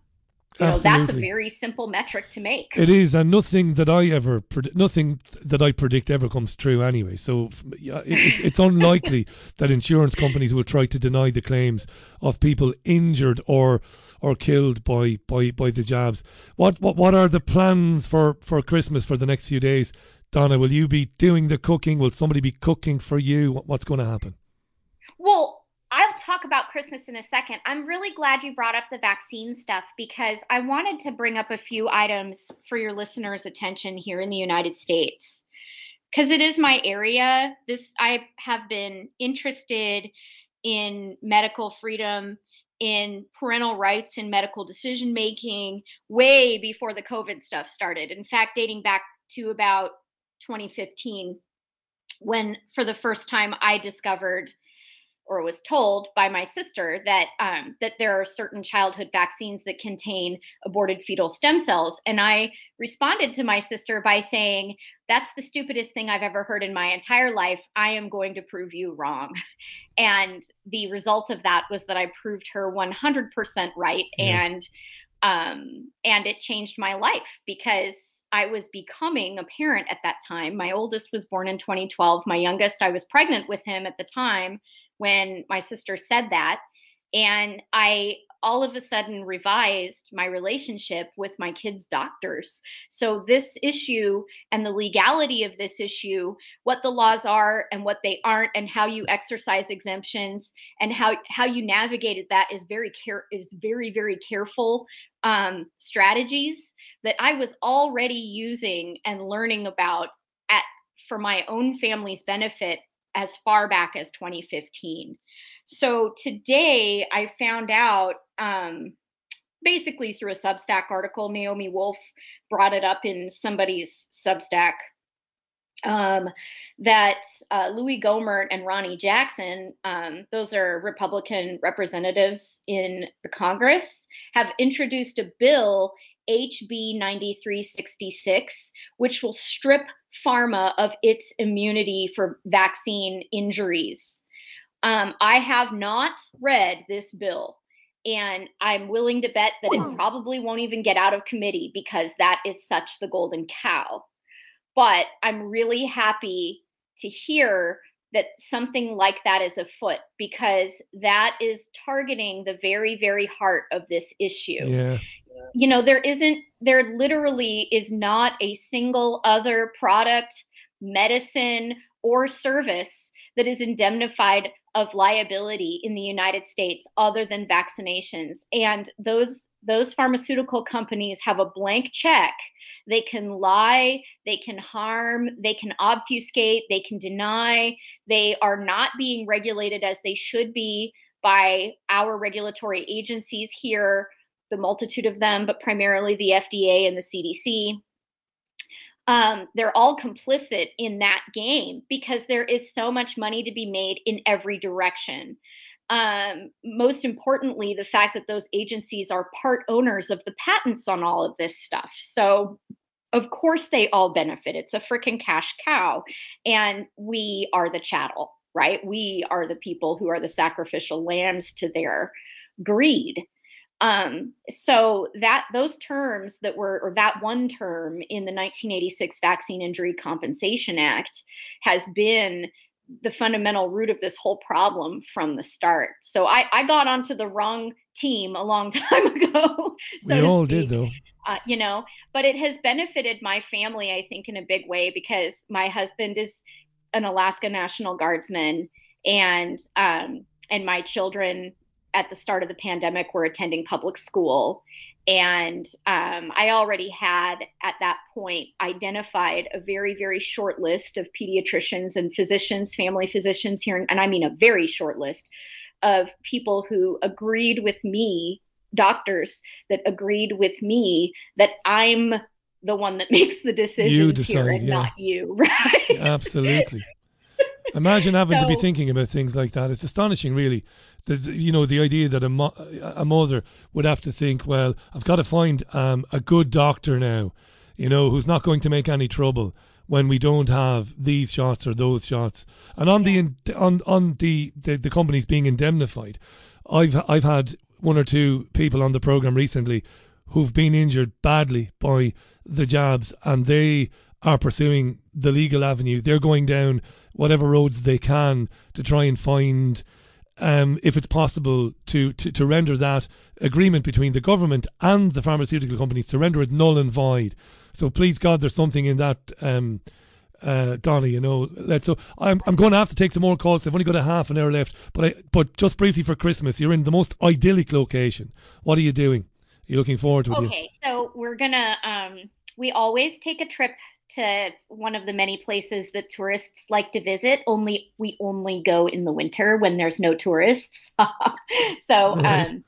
You know, that's a very simple metric to make. It is, and nothing that I ever, pred- nothing that I predict ever comes true anyway. So it, it's, it's unlikely that insurance companies will try to deny the claims of people injured or or killed by by, by the jabs. What what what are the plans for, for Christmas for the next few days, Donna? Will you be doing the cooking? Will somebody be cooking for you? What's going to happen? Well, I'll talk about Christmas in a second. I'm really glad you brought up the vaccine stuff, because I wanted to bring up a few items for your listeners' attention here in the United States, because it is my area. This, I have been interested in medical freedom, in parental rights and medical decision making way before the COVID stuff started. In fact, dating back to about twenty fifteen, when for the first time I discovered or was told by my sister that um, that there are certain childhood vaccines that contain aborted fetal stem cells. And I responded to my sister by saying, that's the stupidest thing I've ever heard in my entire life. I am going to prove you wrong. And the result of that was that I proved her one hundred percent right. Mm. And um, and it changed my life, because I was becoming a parent at that time. My oldest was born in twenty twelve. My youngest, I was pregnant with him at the time when my sister said that, and I all of a sudden revised my relationship with my kids' doctors. So this issue and the legality of this issue, what the laws are and what they aren't, and how you exercise exemptions and how, how you navigated that is very care is very, very careful um, strategies that I was already using and learning about at for my own family's benefit as far back as twenty fifteen. So today I found out, um, basically through a Substack article, Naomi Wolf brought it up in somebody's Substack, um, that uh, Louis Gohmert and Ronnie Jackson, um, those are Republican representatives in the Congress, have introduced a bill, H B ninety-three sixty-six, which will strip pharma of its immunity for vaccine injuries. Um, I have not read this bill, and I'm willing to bet that it probably won't even get out of committee, because that is such the golden cow. But I'm really happy to hear that something like that is afoot, because that is targeting the very, very heart of this issue. Yeah. You know, there isn't, there literally is not a single other product, medicine, or service that is indemnified of liability in the United States other than vaccinations. And those, those pharmaceutical companies have a blank check. They can lie, they can harm, they can obfuscate, they can deny. They are not being regulated as they should be by our regulatory agencies here, the multitude of them, but primarily the F D A and the C D C. Um, they're all complicit in that game, because there is so much money to be made in every direction. Um, most importantly, the fact that those agencies are part owners of the patents on all of this stuff. So of course they all benefit. It's a freaking cash cow, and we are the chattel. right? We are the people who are the sacrificial lambs to their greed. Um, so that those terms that were, or that one term in the nineteen eighty-six Vaccine Injury Compensation Act has been the fundamental root of this whole problem from the start. So I, I got onto the wrong team a long time ago. So we all did, though. Uh, you know, but it has benefited my family, I think, in a big way, because my husband is an Alaska National Guardsman, and um, and my children at the start of the pandemic were attending public school. And um, I already had at that point identified a very, very short list of pediatricians and physicians, family physicians here. And I mean, a very short list of people who agreed with me, doctors that agreed with me that I'm the one that makes the decisions decide, here and yeah. not you, right? Absolutely. Imagine having so, to be thinking about things like that. It's astonishing, really. The, you know, the idea that a, mo- a mother would have to think, well, I've got to find um, a good doctor now, you know, who's not going to make any trouble when we don't have these shots or those shots. And on yeah. the on on the, the, the companies being indemnified, I've I've had one or two people on the programme recently who've been injured badly by the jabs, and they are pursuing the legal avenue. They're going down whatever roads they can to try and find, um, if it's possible, to, to, to render that agreement between the government and the pharmaceutical companies, to render it null and void. So please God, there's something in that, um, uh, Donnie, you know. Let's. So I'm I'm going to have to take some more calls. I've only got a half an hour left, but I but just briefly for Christmas, you're in the most idyllic location. What are you doing? Are you looking forward to it? Okay, so we're gonna um, we always take a trip to one of the many places that tourists like to visit, only we only go in the winter when there's no tourists. So right. um,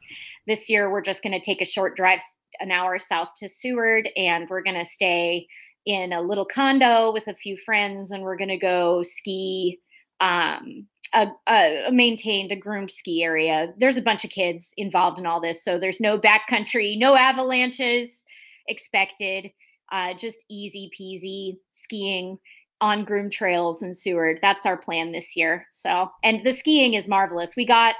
this year we're just going to take a short drive an hour south to Seward, and we're going to stay in a little condo with a few friends, and we're going to go ski, um, a, a maintained, a groomed ski area. There's a bunch of kids involved in all this, so there's no backcountry, no avalanches expected. Uh, just easy peasy skiing on groomed trails in Seward. That's our plan this year. So, and the skiing is marvelous. We got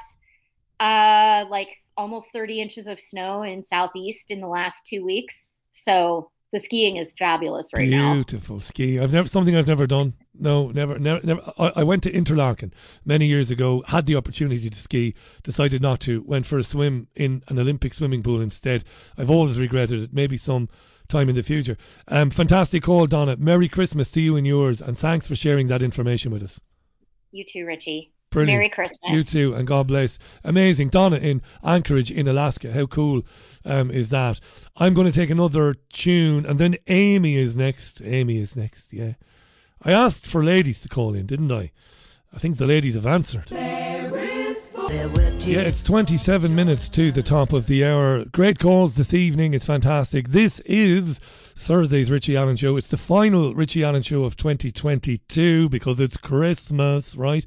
uh, like almost thirty inches of snow in Southeast in the last two weeks. So the skiing is fabulous right Beautiful now. Beautiful skiing. I've never something I've never done. No, never, never, never. I, I went to Interlaken many years ago. Had the opportunity to ski, decided not to. Went for a swim in an Olympic swimming pool instead. I've always regretted it. Maybe some time in the future. Um, fantastic call, Donna. Merry Christmas to you and yours, and thanks for sharing that information with us. You too, Richie. Brilliant. Merry Christmas. You too, and God bless. Amazing. Donna in Anchorage in Alaska. How cool um, is that? I'm going to take another tune, and then Amy is next. Amy is next, yeah. I asked for ladies to call in, didn't I? I think the ladies have answered. Yeah, it's twenty-seven minutes to the top of the hour. Great calls this evening. It's fantastic. This is Thursday's Richie Allen Show. It's the final Richie Allen Show of twenty twenty-two because it's Christmas, right?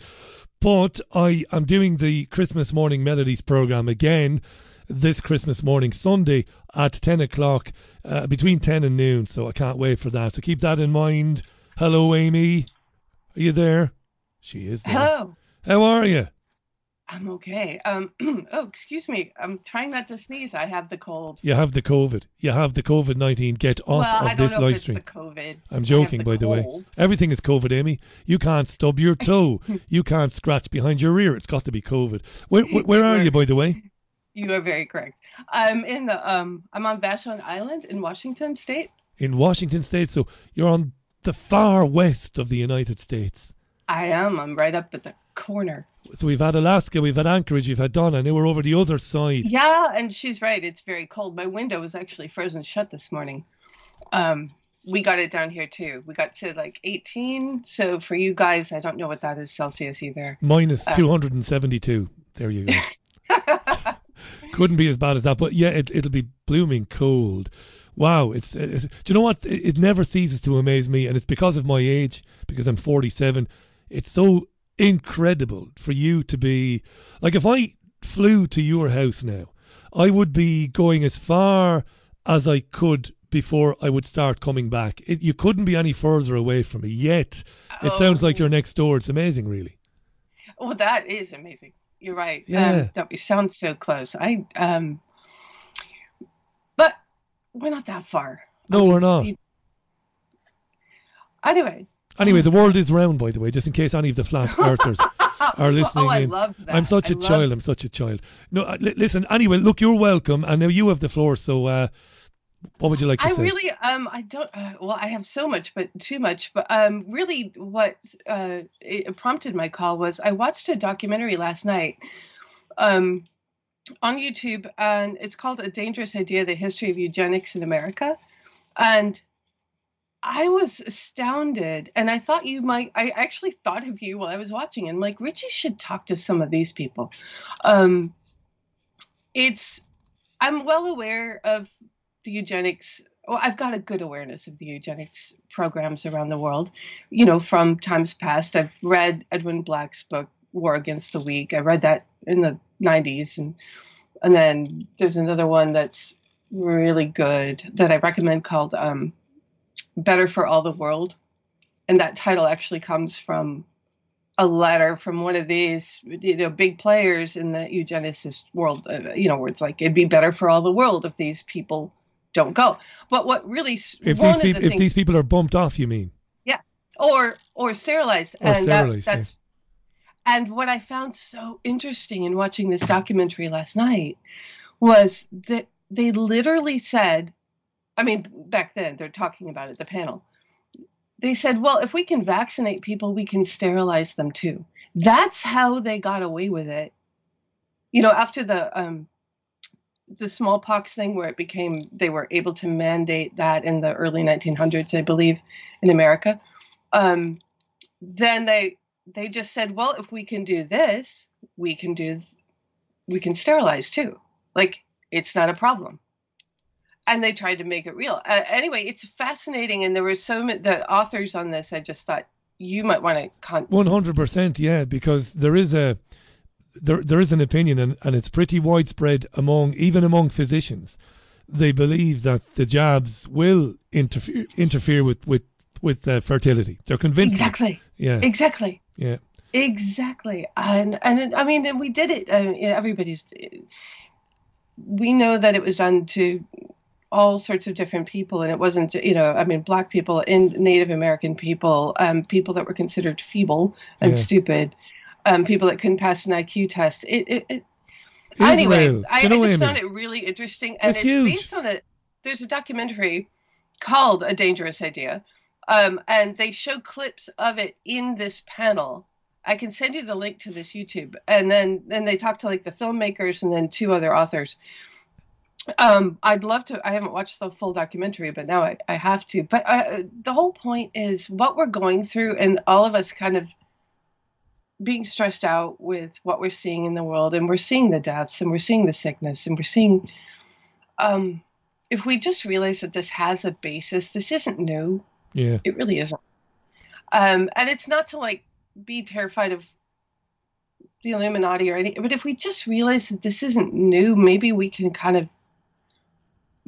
But I am doing the Christmas Morning Melodies programme again this Christmas morning, Sunday at ten o'clock, uh, between ten and noon. So I can't wait for that. So keep that in mind. Hello, Amy. Are you there? She is there. Hello. How are you? I'm okay. Um, oh, excuse me. I'm trying not to sneeze. I have the cold. You have the COVID. You have the COVID nineteen. Get off well, of this live stream. COVID. I'm joking, the by cold. the way. Everything is COVID, Amy. You can't stub your toe. You can't scratch behind your ear. It's got to be COVID. Where, where, where are you, by the way? You are very correct. I'm in the. Um, I'm on Vashon Island in Washington State. In Washington State, so you're on the far west of the United States. I am. I'm right up at the corner. So we've had Alaska, we've had Anchorage, we've had Donna, now we're over the other side. Yeah, and she's right. It's very cold. My window was actually frozen shut this morning. Um, we got it down here too. We got to like eighteen. So for you guys, I don't know what that is Celsius either. Minus uh, two hundred seventy-two. There you go. Couldn't be as bad as that. But yeah, it, it'll be blooming cold. Wow. It's, it's. Do you know what? It never ceases to amaze me. And it's because of my age, because I'm forty-seven. It's so incredible for you to be like, if I flew to your house now, I would be going as far as I could before I would start coming back. It, you couldn't be any further away from me yet. It oh. sounds like you're next door. It's amazing, really. Oh, that is amazing. You're right. Yeah. Um, that we sound so close. I um, but we're not that far. No, we're not. See. Anyway. Anyway, the world is round, by the way, just in case any of the flat earthers are listening oh, I in. Love that. I'm such I a love child. That. I'm such a child. No, l- listen. Anyway, look, you're welcome, and now you have the floor. So, uh, what would you like to I say? I really, um, I don't. Uh, well, I have so much, but too much. But um, really, what uh it prompted my call was I watched a documentary last night, um, on YouTube, and it's called "A Dangerous Idea: The History of Eugenics in America," and I was astounded, and I thought you might, I actually thought of you while I was watching, and like, Richie should talk to some of these people. Um, it's, I'm well aware of the eugenics, well, I've got a good awareness of the eugenics programs around the world, you know, from times past. I've read Edwin Black's book, War Against the Weak. I read that in the nineties, and and then there's another one that's really good that I recommend called, um, Better for All the World. And that title actually comes from a letter from one of these, you know, big players in the eugenicist world, uh, you know, where it's like, it'd be better for all the world if these people don't go. But what really... If, these, pe- the if things, these people are bumped off, you mean? Yeah. Or or sterilized. Or and sterilized, that, that's, yeah. And what I found so interesting in watching this documentary last night was that they literally said, I mean, back then, they're talking about it, the panel. They said, well, if we can vaccinate people, we can sterilize them too. That's how they got away with it. You know, after the um, the smallpox thing where it became, they were able to mandate that in the early nineteen hundreds, I believe, in America. Um, then they they just said, well, if we can do this, we can do, th- we can sterilize too. Like, it's not a problem. And they tried to make it real. Uh, anyway, it's fascinating, and there were so many the authors on this. I just thought you might want to contact. One hundred percent, yeah, because there is a there there is an opinion, and, and it's pretty widespread among even among physicians. They believe that the jabs will interfere interfere with with with uh, fertility. They're convinced. Exactly. Yeah. Exactly. Yeah. Exactly. And and I mean, and we did it. I mean, everybody's. We know that it was done to all sorts of different people. And it wasn't, you know, I mean, Black people and Native American people, um, people that were considered feeble and yeah. stupid, um, people that couldn't pass an I Q test. It, it, it. Anyway, I, I just found it really interesting. And it's, it's based on a, there's a documentary called A Dangerous Idea. Um, and they show clips of it in this panel. I can send you the link to this YouTube. And then, then they talk to like the filmmakers and then two other authors. Um, I'd love to, I haven't watched the full documentary, but now I, I have to. But uh, the whole point is what we're going through and all of us kind of being stressed out with what we're seeing in the world, and we're seeing the deaths and we're seeing the sickness and we're seeing, um, if we just realize that this has a basis, this isn't new. Yeah. It really isn't. Um, and it's not to like be terrified of the Illuminati or anything, but if we just realize that this isn't new, maybe we can kind of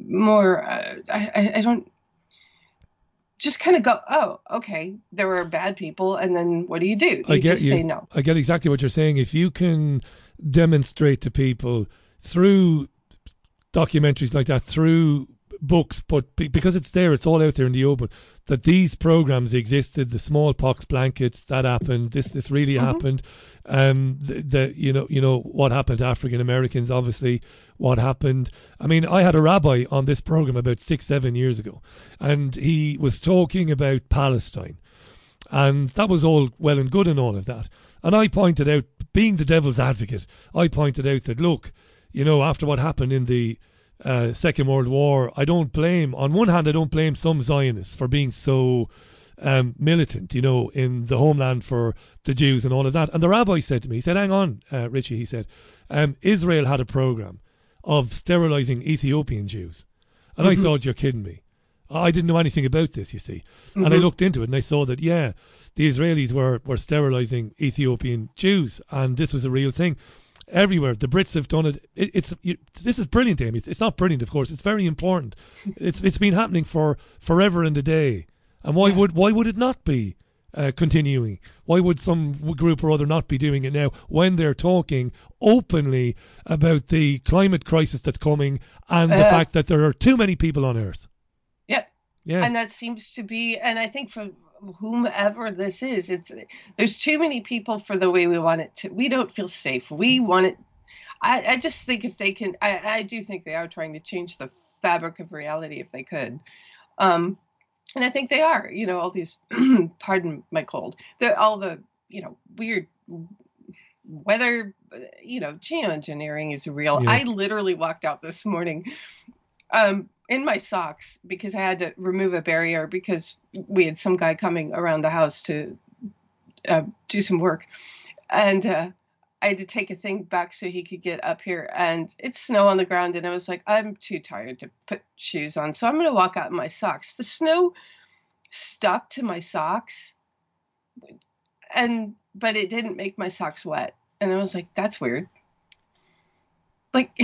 more uh, I, I don't just kind of go, oh, okay, there are bad people, and then what do you do? You I get just you. say no. I get exactly what you're saying. If you can demonstrate to people through documentaries like that, through books, but because it's there, it's all out there in the open, that these programs existed, the smallpox blankets, that happened, this this really mm-hmm. happened, um, the, the you know you know what happened to African Americans, obviously what happened. I mean, I had a rabbi on this program about six seven years ago, and he was talking about Palestine, and that was all well and good and all of that, and I pointed out, being the devil's advocate, I pointed out that look, you know, after what happened in the Uh, Second World War, I don't blame, on one hand I don't blame some Zionists for being so um, militant, you know, in the homeland for the Jews and all of that. And the rabbi said to me, he said, hang on, uh, Richie, he said, um, Israel had a program of sterilizing Ethiopian Jews. And mm-hmm. I thought, you're kidding me. I didn't know anything about this, you see. Mm-hmm. And I looked into it and I saw that, yeah, the Israelis were, were sterilizing Ethiopian Jews, and this was a real thing. Everywhere, the Brits have done it. it it's you, this is brilliant, Amy. It's, it's not brilliant, of course. It's very important. It's it's been happening for forever and a day. And why yeah. would why would it not be uh, continuing? Why would some group or other not be doing it now when they're talking openly about the climate crisis that's coming and uh, the fact that there are too many people on Earth? Yeah. Yeah. And that seems to be, and I think for whomever this is, it's there's too many people for the way we want it to. We don't feel safe. We want it. I, I just think if they can, I, I do think they are trying to change the fabric of reality if they could. Um, and I think they are, you know, all these, pardon my cold, the, all the, you know, weird weather, you know, geoengineering is real. Yeah. I literally walked out this morning um, in my socks because I had to remove a barrier because we had some guy coming around the house to uh, do some work. And, uh, I had to take a thing back so he could get up here, and it's snow on the ground. And I was like, I'm too tired to put shoes on. So I'm going to walk out in my socks. The snow stuck to my socks, and, but it didn't make my socks wet. And I was like, that's weird. Like,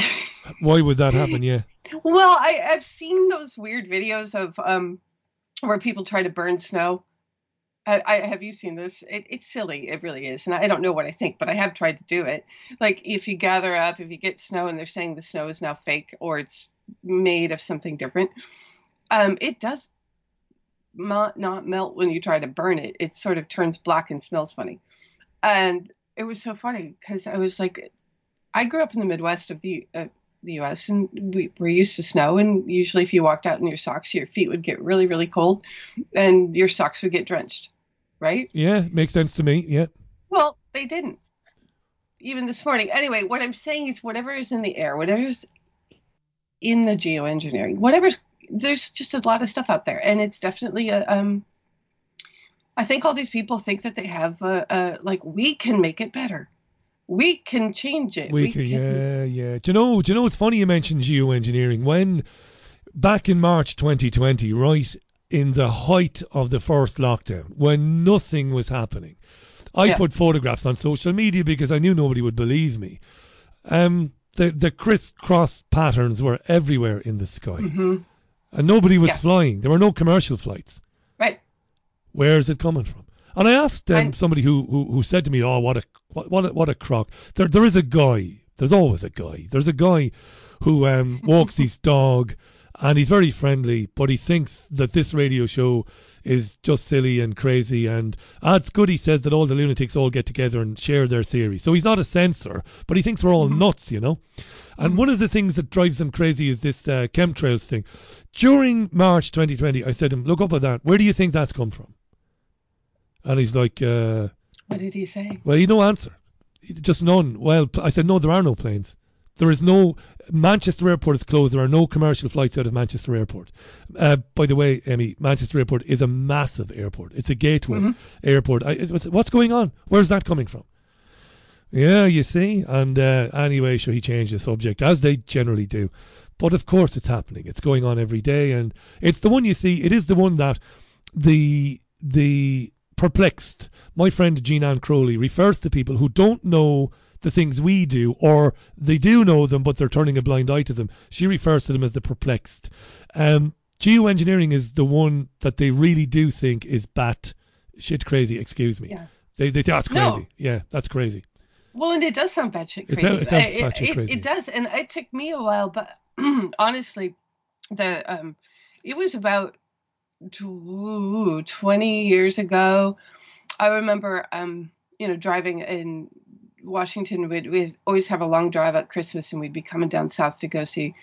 why would that happen? Yeah. Well, I, I've seen those weird videos of, um, where people try to burn snow. I, I, have you seen this? It, it's silly. It really is. And I don't know what I think, but I have tried to do it. Like if you gather up, if you get snow and they're saying the snow is now fake or it's made of something different, um, it does not, not melt when you try to burn it. It sort of turns black and smells funny. And it was so funny because I was like, I grew up in the Midwest of the uh, the U S and we were used to snow, and usually if you walked out in your socks, your feet would get really, really cold and your socks would get drenched. Right? Yeah, makes sense to me. Yeah. Well, they didn't. Even this morning. Anyway, what I'm saying is whatever is in the air, whatever's in the geoengineering, whatever's, there's just a lot of stuff out there. And it's definitely a, um, I think all these people think that they have a, a like, we can make it better. We can change it. We, we can, yeah, yeah. Do you know, do you know, it's funny you mentioned geoengineering. When, back in March twenty twenty, right, in the height of the first lockdown, when nothing was happening, I yeah. put photographs on social media because I knew nobody would believe me. Um, the the crisscross patterns were everywhere in the sky, mm-hmm. and nobody was yeah. flying. There were no commercial flights. Right. Where is it coming from? And I asked um, somebody who, who who said to me, "Oh, what a what what a, what a crock." There there is a guy. There's always a guy. There's a guy who um, walks his dog. And he's very friendly, but he thinks that this radio show is just silly and crazy. And ah, it's good, he says, that all the lunatics all get together and share their theories. So he's not a censor, but he thinks we're all nuts, you know. And one of the things that drives him crazy is this uh, chemtrails thing. During March twenty twenty, I said to him, look up at that. Where do you think that's come from? And he's like... Uh, what did he say? Well, he had no answer. Just none. Well, I said, no, there are no planes. There is no... Manchester Airport is closed. There are no commercial flights out of Manchester Airport. Uh, by the way, Emmy, Manchester Airport is a massive airport. It's a gateway mm-hmm. airport. I, what's going on? Where's that coming from? Yeah, you see? And uh, anyway, sure, he changed the subject, as they generally do. But of course it's happening. It's going on every day. And it's the one you see. It is the one that the the perplexed, my friend Jean Ann Crowley, refers to people who don't know the things we do, or they do know them but they're turning a blind eye to them. She refers to them as the perplexed. Um, geoengineering is the one that they really do think is bat shit crazy, excuse me. Yeah. They they that's crazy. No. Yeah, that's crazy. Well, and it does sound bat shit crazy. It, it sounds it, bat shit crazy. It, it does, and it took me a while, but honestly, the um, it was about twenty years ago. I remember um, you know, driving in Washington, we'd, we'd always have a long drive at Christmas, and we'd be coming down south to go see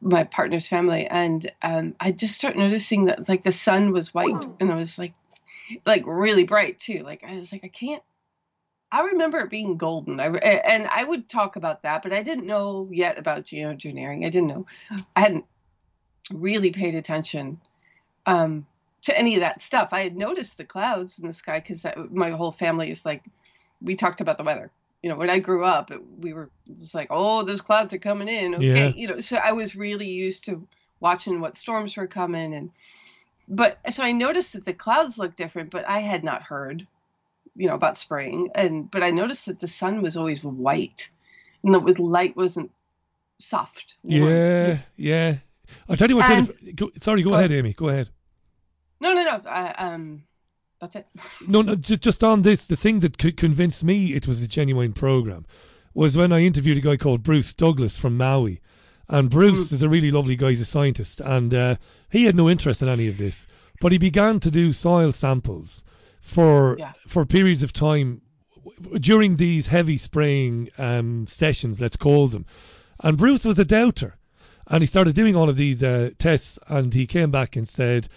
my partner's family. And um, I just started noticing that, like, the sun was white, and I was like, like really bright too. Like I was like, I can't. I remember it being golden. I, and I would talk about that, but I didn't know yet about geoengineering. I didn't know. I hadn't really paid attention um, to any of that stuff. I had noticed the clouds in the sky because my whole family is like. We talked about the weather. You know, when I grew up, it, we were just like, oh, those clouds are coming in. Okay. Yeah. You know, so I was really used to watching what storms were coming. And, but so I noticed that the clouds looked different, but I had not heard, you know, about spring. And, but I noticed that the sun was always white and the with light wasn't soft. Warm. Yeah. Yeah. I'll tell you what. And, tell you, go, sorry. Go, go ahead, Amy. Go ahead. No, no, no. I, um, That's it. No, no, just on this, the thing that convinced me it was a genuine programme was when I interviewed a guy called Bruce Douglas from Maui. And Bruce mm. is a really lovely guy, he's a scientist, and uh, he had no interest in any of this. But he began to do soil samples for yeah. for periods of time during these heavy spraying um, sessions, let's call them. And Bruce was a doubter. And he started doing all of these uh, tests, and he came back and said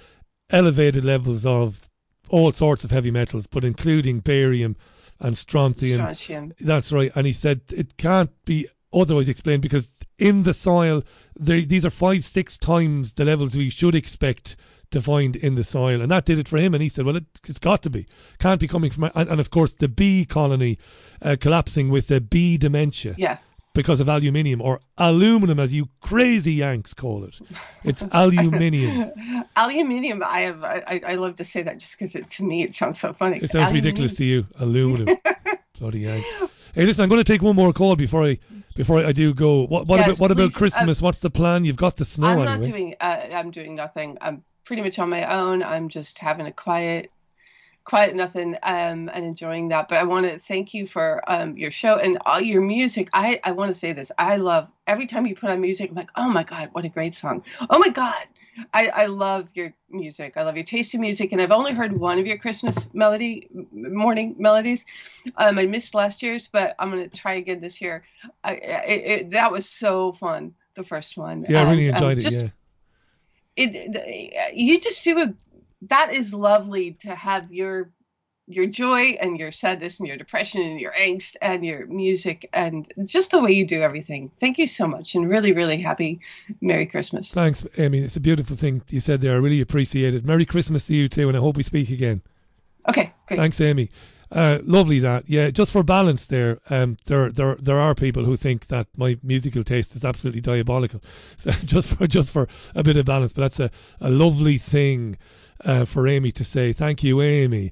elevated levels of all sorts of heavy metals, but including barium and strontium. strontium. That's right. And he said it can't be otherwise explained because in the soil, there, these are five, six times the levels we should expect to find in the soil. And that did it for him. And he said, well, it, it's got to be. Can't be coming from... And, and of course, the bee colony uh, collapsing with a bee dementia. Yeah. Because of aluminium, or aluminum, as you crazy Yanks call it. It's aluminium. Aluminium, I have. I, I love to say that just because to me it sounds so funny. It sounds aluminium. Ridiculous to you. Aluminum. Bloody Yanks. Hey, listen, I'm going to take one more call before I before I do go. What, what yes, about what please. about Christmas? Um, What's the plan? You've got the snow I'm anyway. I'm not doing, uh, I'm doing nothing. I'm pretty much on my own. I'm just having a quiet... Quite nothing, um, and enjoying that. But I want to thank you for um, your show and all your music. I, I want to say this. I love every time you put on music. I'm like, oh my God, what a great song! Oh my God, I, I love your music. I love your taste in music. And I've only heard one of your Christmas melody morning melodies. Um, I missed last year's, but I'm gonna try again this year. I, it, it, that was so fun, the first one. Yeah, and I really enjoyed um, just, it. Yeah, it, it you just do a. That is lovely to have your your joy and your sadness and your depression and your angst and your music and just the way you do everything. Thank you so much and really, really happy Merry Christmas. Thanks, Amy. It's a beautiful thing you said there. I really appreciate it. Merry Christmas to you too, and I hope we speak again. Okay. Great. Thanks, Amy. Uh, lovely that. Yeah, just for balance there, um, there, there, there are people who think that my musical taste is absolutely diabolical. So just for, just for a bit of balance, but that's a, a lovely thing, uh, for Amy to say. Thank you, Amy.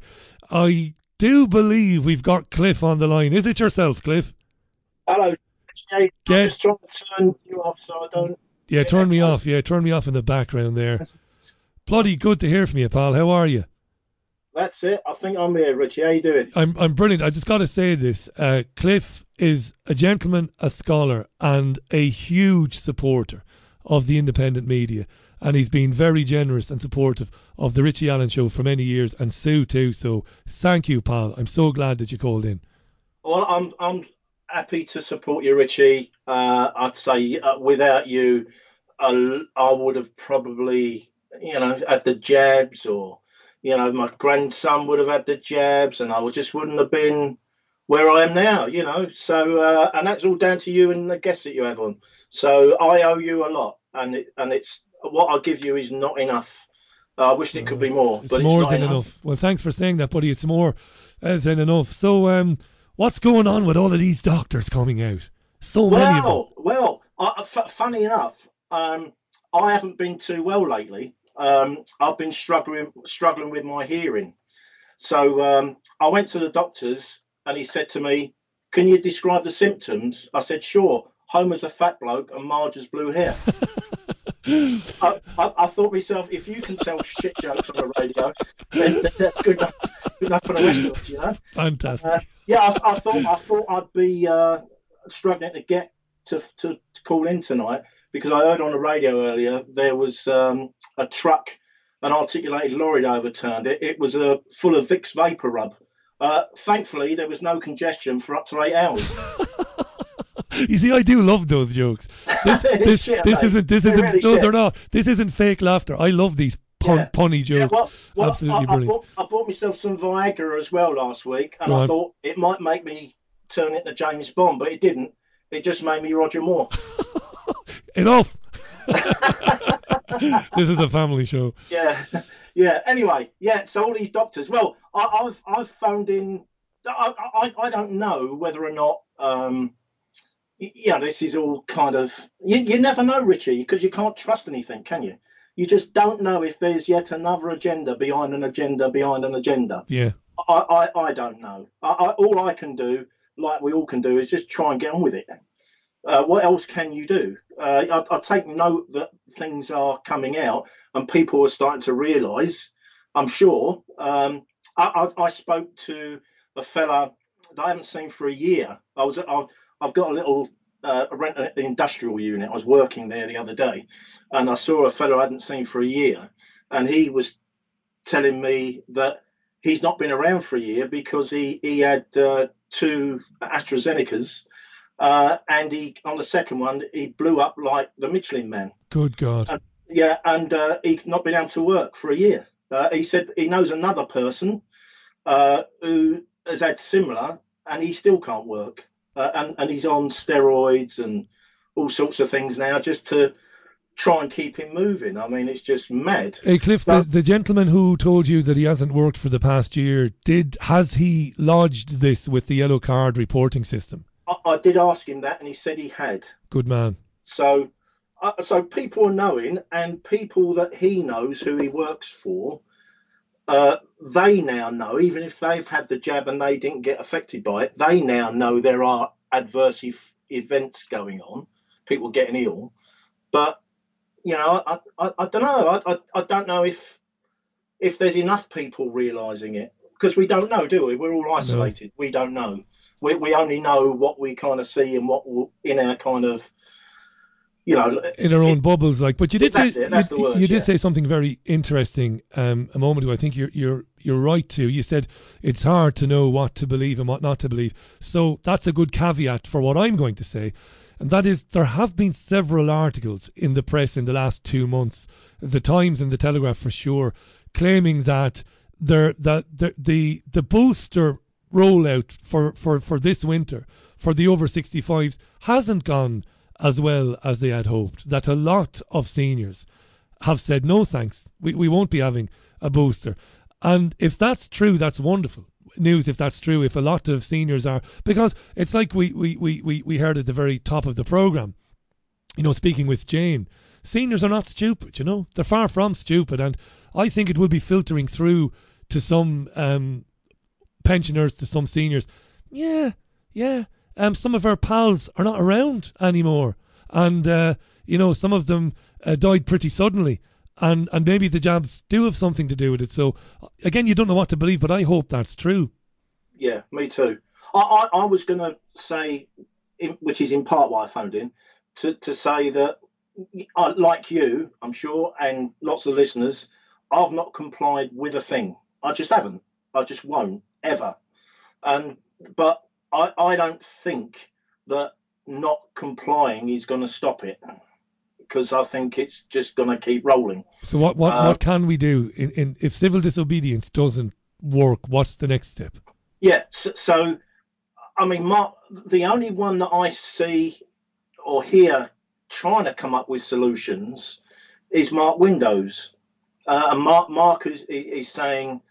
I do believe we've got Cliff on the line. Is it yourself, Cliff? Hello. Get, I'm just trying to turn you off so I don't. Yeah, turn me off. Yeah, turn me off in the background there. Bloody good to hear from you, pal. How are you? That's it. I think I'm here, Richie. How you doing? I'm I'm brilliant. I just got to say this. Uh, Cliff is a gentleman, a scholar, and a huge supporter of the independent media. And he's been very generous and supportive of the Richie Allen Show for many years, and Sue too. So thank you, pal. I'm so glad that you called in. Well, I'm I'm happy to support you, Richie. Uh, I'd say uh, without you, uh, I would have probably, you know, had the jabs or... You know, my grandson would have had the jabs and I just wouldn't have been where I am now, you know. So, uh, and that's all down to you and the guests that you have on. So I owe you a lot. And it, and it's what I give you is not enough. Uh, I wish it could be more. It's but more it's not than enough. enough. Well, thanks for saying that, buddy. It's more than enough. So um, what's going on with all of these doctors coming out? So well, many of them. Well, uh, f- funny enough, um, I haven't been too well lately. Um, I've been struggling struggling with my hearing. So um, I went to the doctor's and he said to me, can you describe the symptoms? I said, sure. Homer's a fat bloke and Marge has blue hair. I, I, I thought myself, if you can tell shit jokes on the radio, then that's good enough, good enough for the rest of us, you know? Fantastic. Uh, yeah, I, I, thought, I thought I'd be uh, struggling to get to, to, to call in tonight. Because I heard on the radio earlier, there was um, a truck, an articulated lorry overturned. It, it was uh, full of Vicks Vapor Rub. Uh, thankfully, there was no congestion for up to eight hours. You see, I do love those jokes. This, this, shit, this isn't, this they're isn't, really no, shit. They're not. This isn't fake laughter. I love these pun, yeah. punny jokes. Yeah, well, well, absolutely I, brilliant. I bought, I bought myself some Viagra as well last week, and Go I on. thought it might make me turn into James Bond, but it didn't. It just made me Roger Moore. Enough. This is a family show. Yeah, yeah. Anyway, yeah. So all these doctors. Well, I, I've I've found in. I, I I don't know whether or not. Um, yeah, this is all kind of. You you never know, Richie, because you can't trust anything, can you? You just don't know if there's yet another agenda behind an agenda behind an agenda. Yeah. I I, I don't know. I, I all I can do, like we all can do, is just try and get on with it. Uh, what else can you do? Uh, I, I take note that things are coming out and people are starting to realise, I'm sure, um, I, I, I spoke to a fella that I haven't seen for a year. I was I, I've got a little uh, rent an industrial unit. I was working there the other day, and I saw a fella I hadn't seen for a year, and he was telling me that he's not been around for a year because he he had uh, two AstraZenecas, uh, and he on the second one he blew up like the Michelin Man. Good God! And, yeah, and uh, he's not been able to work for a year. Uh, he said he knows another person uh, who has had similar, and he still can't work. Uh, and, and he's on steroids and all sorts of things now just to try and keep him moving. I mean, it's just mad. Hey, Cliff, but, the, the gentleman who told you that he hasn't worked for the past year, did has he lodged this with the yellow card reporting system? I, I did ask him that, and he said he had. Good man. So... Uh, so people are knowing, and people that he knows who he works for, uh, they now know, even if they've had the jab and they didn't get affected by it, they now know there are adverse e- events going on, people getting ill. But, you know, I, I, I don't know. I, I, I don't know if if there's enough people realising it, because we don't know, do we? We're all isolated. No. We don't know. We, we only know what we kind of see and what in our kind of... You know, in our own it, bubbles, like. But you did say it, you, word, you did yeah. say something very interesting um, a moment ago. I think you're you're you're right too. You said it's hard to know what to believe and what not to believe. So that's a good caveat for what I'm going to say, and that is there have been several articles in the press in the last two months, the Times and the Telegraph for sure, claiming that there that the the the booster rollout for for for this winter for the over sixty-fives hasn't gone as well as they had hoped, that a lot of seniors have said, no thanks, we, we won't be having a booster. And if that's true, that's wonderful news, if that's true, if a lot of seniors are, because it's like we, we, we, we heard at the very top of the programme, you know, speaking with Jane, seniors are not stupid, you know, they're far from stupid. And I think it will be filtering through to some um, pensioners, to some seniors. Yeah, yeah. Um, some of our pals are not around anymore, and uh, you know, some of them uh, died pretty suddenly, and, and maybe the jabs do have something to do with it. So again, you don't know what to believe, but I hope that's true. Yeah, me too. I, I, I was going to say, in, which is in part why I phoned in, to, to say that, I, like you, I'm sure, and lots of listeners, I've not complied with a thing. I just haven't. I just won't, ever. And but I, I don't think that not complying is going to stop it, because I think it's just going to keep rolling. So what what, uh, what can we do in, in if civil disobedience doesn't work? What's the next step? Yeah, so, so I mean, Mark, the only one that I see or hear trying to come up with solutions is Mark Windows. Uh, and Mark, Mark is, is saying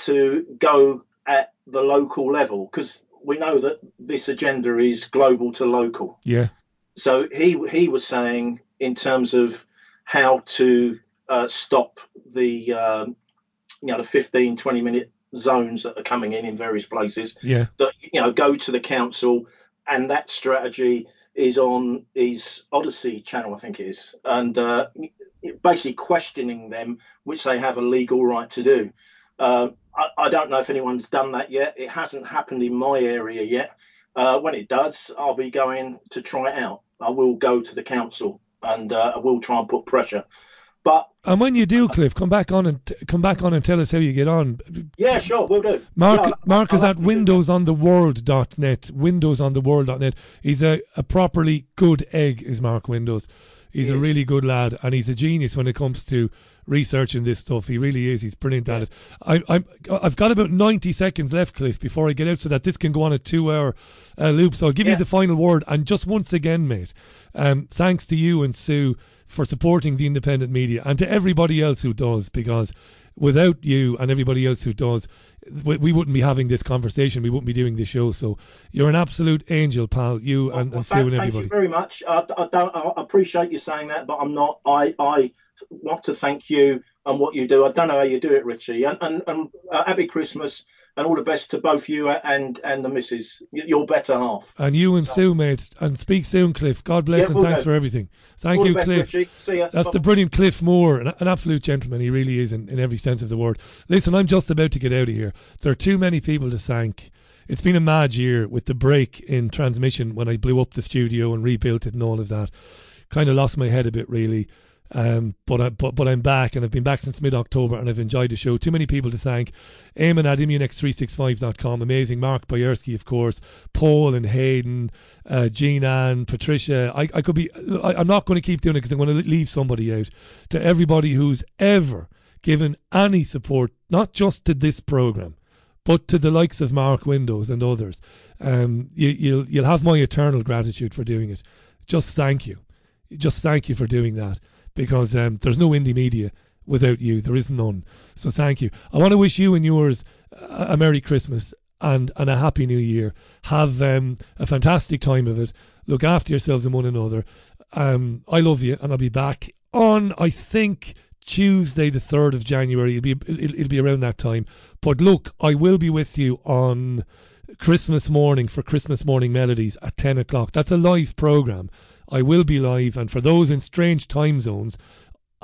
to go at the local level, because we know that this agenda is global to local. Yeah. So he he was saying in terms of how to uh, stop the um, you know the fifteen, twenty minute zones that are coming in in various places. Yeah. That, you know, go to the council, and that strategy is on his Odyssey channel, I think it is, and uh, basically questioning them, which they have a legal right to do. Uh, I, I don't know if anyone's done that yet. It hasn't happened in my area yet. Uh, when it does, I'll be going to try it out. I will go to the council, and uh, I will try and put pressure. But and when you do, Cliff, come back on and t- come back on and tell us how you get on. Yeah, sure, we'll do. Mark, yeah, Mark is at windows on the world dot net. windows on the world dot net. He's a, a properly good egg, is Mark Windows. He's he a is. really good lad, and he's a genius when it comes to researching this stuff. He really is. He's brilliant at it. I, I'm, I've got about ninety seconds left, Cliff, before I get out, so that this can go on a two-hour uh, loop. So I'll give yeah. you the final word. And just once again, mate, um, thanks to you and Sue for supporting the independent media, and to everybody else who does, because without you and everybody else who does, we, we wouldn't be having this conversation. We wouldn't be doing this show. So you're an absolute angel, pal, you and, well, and Sue and everybody. Thank you very much. I, I, don't, I appreciate you saying that, but I'm not. I... I want to thank you on what you do. I don't know how you do it, Richie. And and, and uh, happy Christmas, and all the best to both you and and the missus, your better half. And you and so. Sue, mate. And speak soon, Cliff. God bless, yeah, and thanks go. for everything. Thank all you, best, Cliff. Richie. See ya. That's Bye. the brilliant Cliff Moore, an, an absolute gentleman. He really is in, in every sense of the word. Listen, I'm just about to get out of here. There are too many people to thank. It's been a mad year with the break in transmission when I blew up the studio and rebuilt it and all of that. Kind of lost my head a bit, really. Um, but, I, but but I'm back, and I've been back since mid-October, and I've enjoyed the show. Too many people to thank. Eamon at immunex three sixty-five dot com, amazing. Mark Boyerski, of course, Paul and Hayden, uh, Jean Ann, Patricia. I, I could be, I, I'm not going to keep doing it because I'm going to leave somebody out. To everybody who's ever given any support, not just to this programme, but to the likes of Mark Windows and others, um, you, you'll, you'll have my eternal gratitude for doing it. Just thank you. Just thank you for doing that. Because um, there's no indie media without you. There is none. So thank you. I want to wish you and yours a, a Merry Christmas and, and a Happy New Year. Have um, a fantastic time of it. Look after yourselves and one another. Um, I love you, and I'll be back on, I think, Tuesday the third of January. It'll be, it'll, it'll be around that time. But look, I will be with you on Christmas morning for Christmas Morning Melodies at ten o'clock. That's a live programme. I will be live, and for those in strange time zones,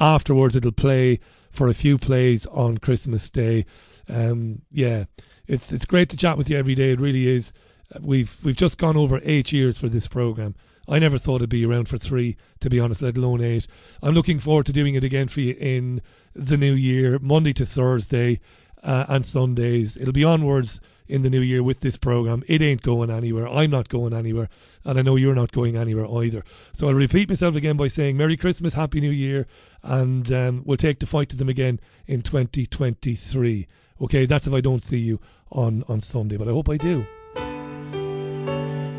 afterwards it'll play for a few plays on Christmas Day. Um, yeah, it's it's great to chat with you every day. It really is. We've we've just gone over eight years for this programme. I never thought it'd be around for three, to be honest, let alone eight. I'm looking forward to doing it again for you in the new year, Monday to Thursday, uh, and Sundays. It'll be onwards in the new year with this programme. It ain't going anywhere. I'm not going anywhere, and I know you're not going anywhere either. So I'll repeat myself again by saying Merry Christmas, Happy New Year, and um, we'll take the fight to them again in twenty twenty-three. Okay, that's if I don't see you on, on Sunday, but I hope I do.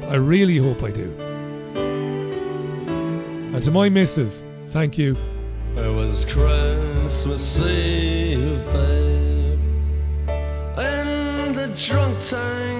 I really hope I do. And to my missus, thank you. It was Christmas Eve, babe, drunk time.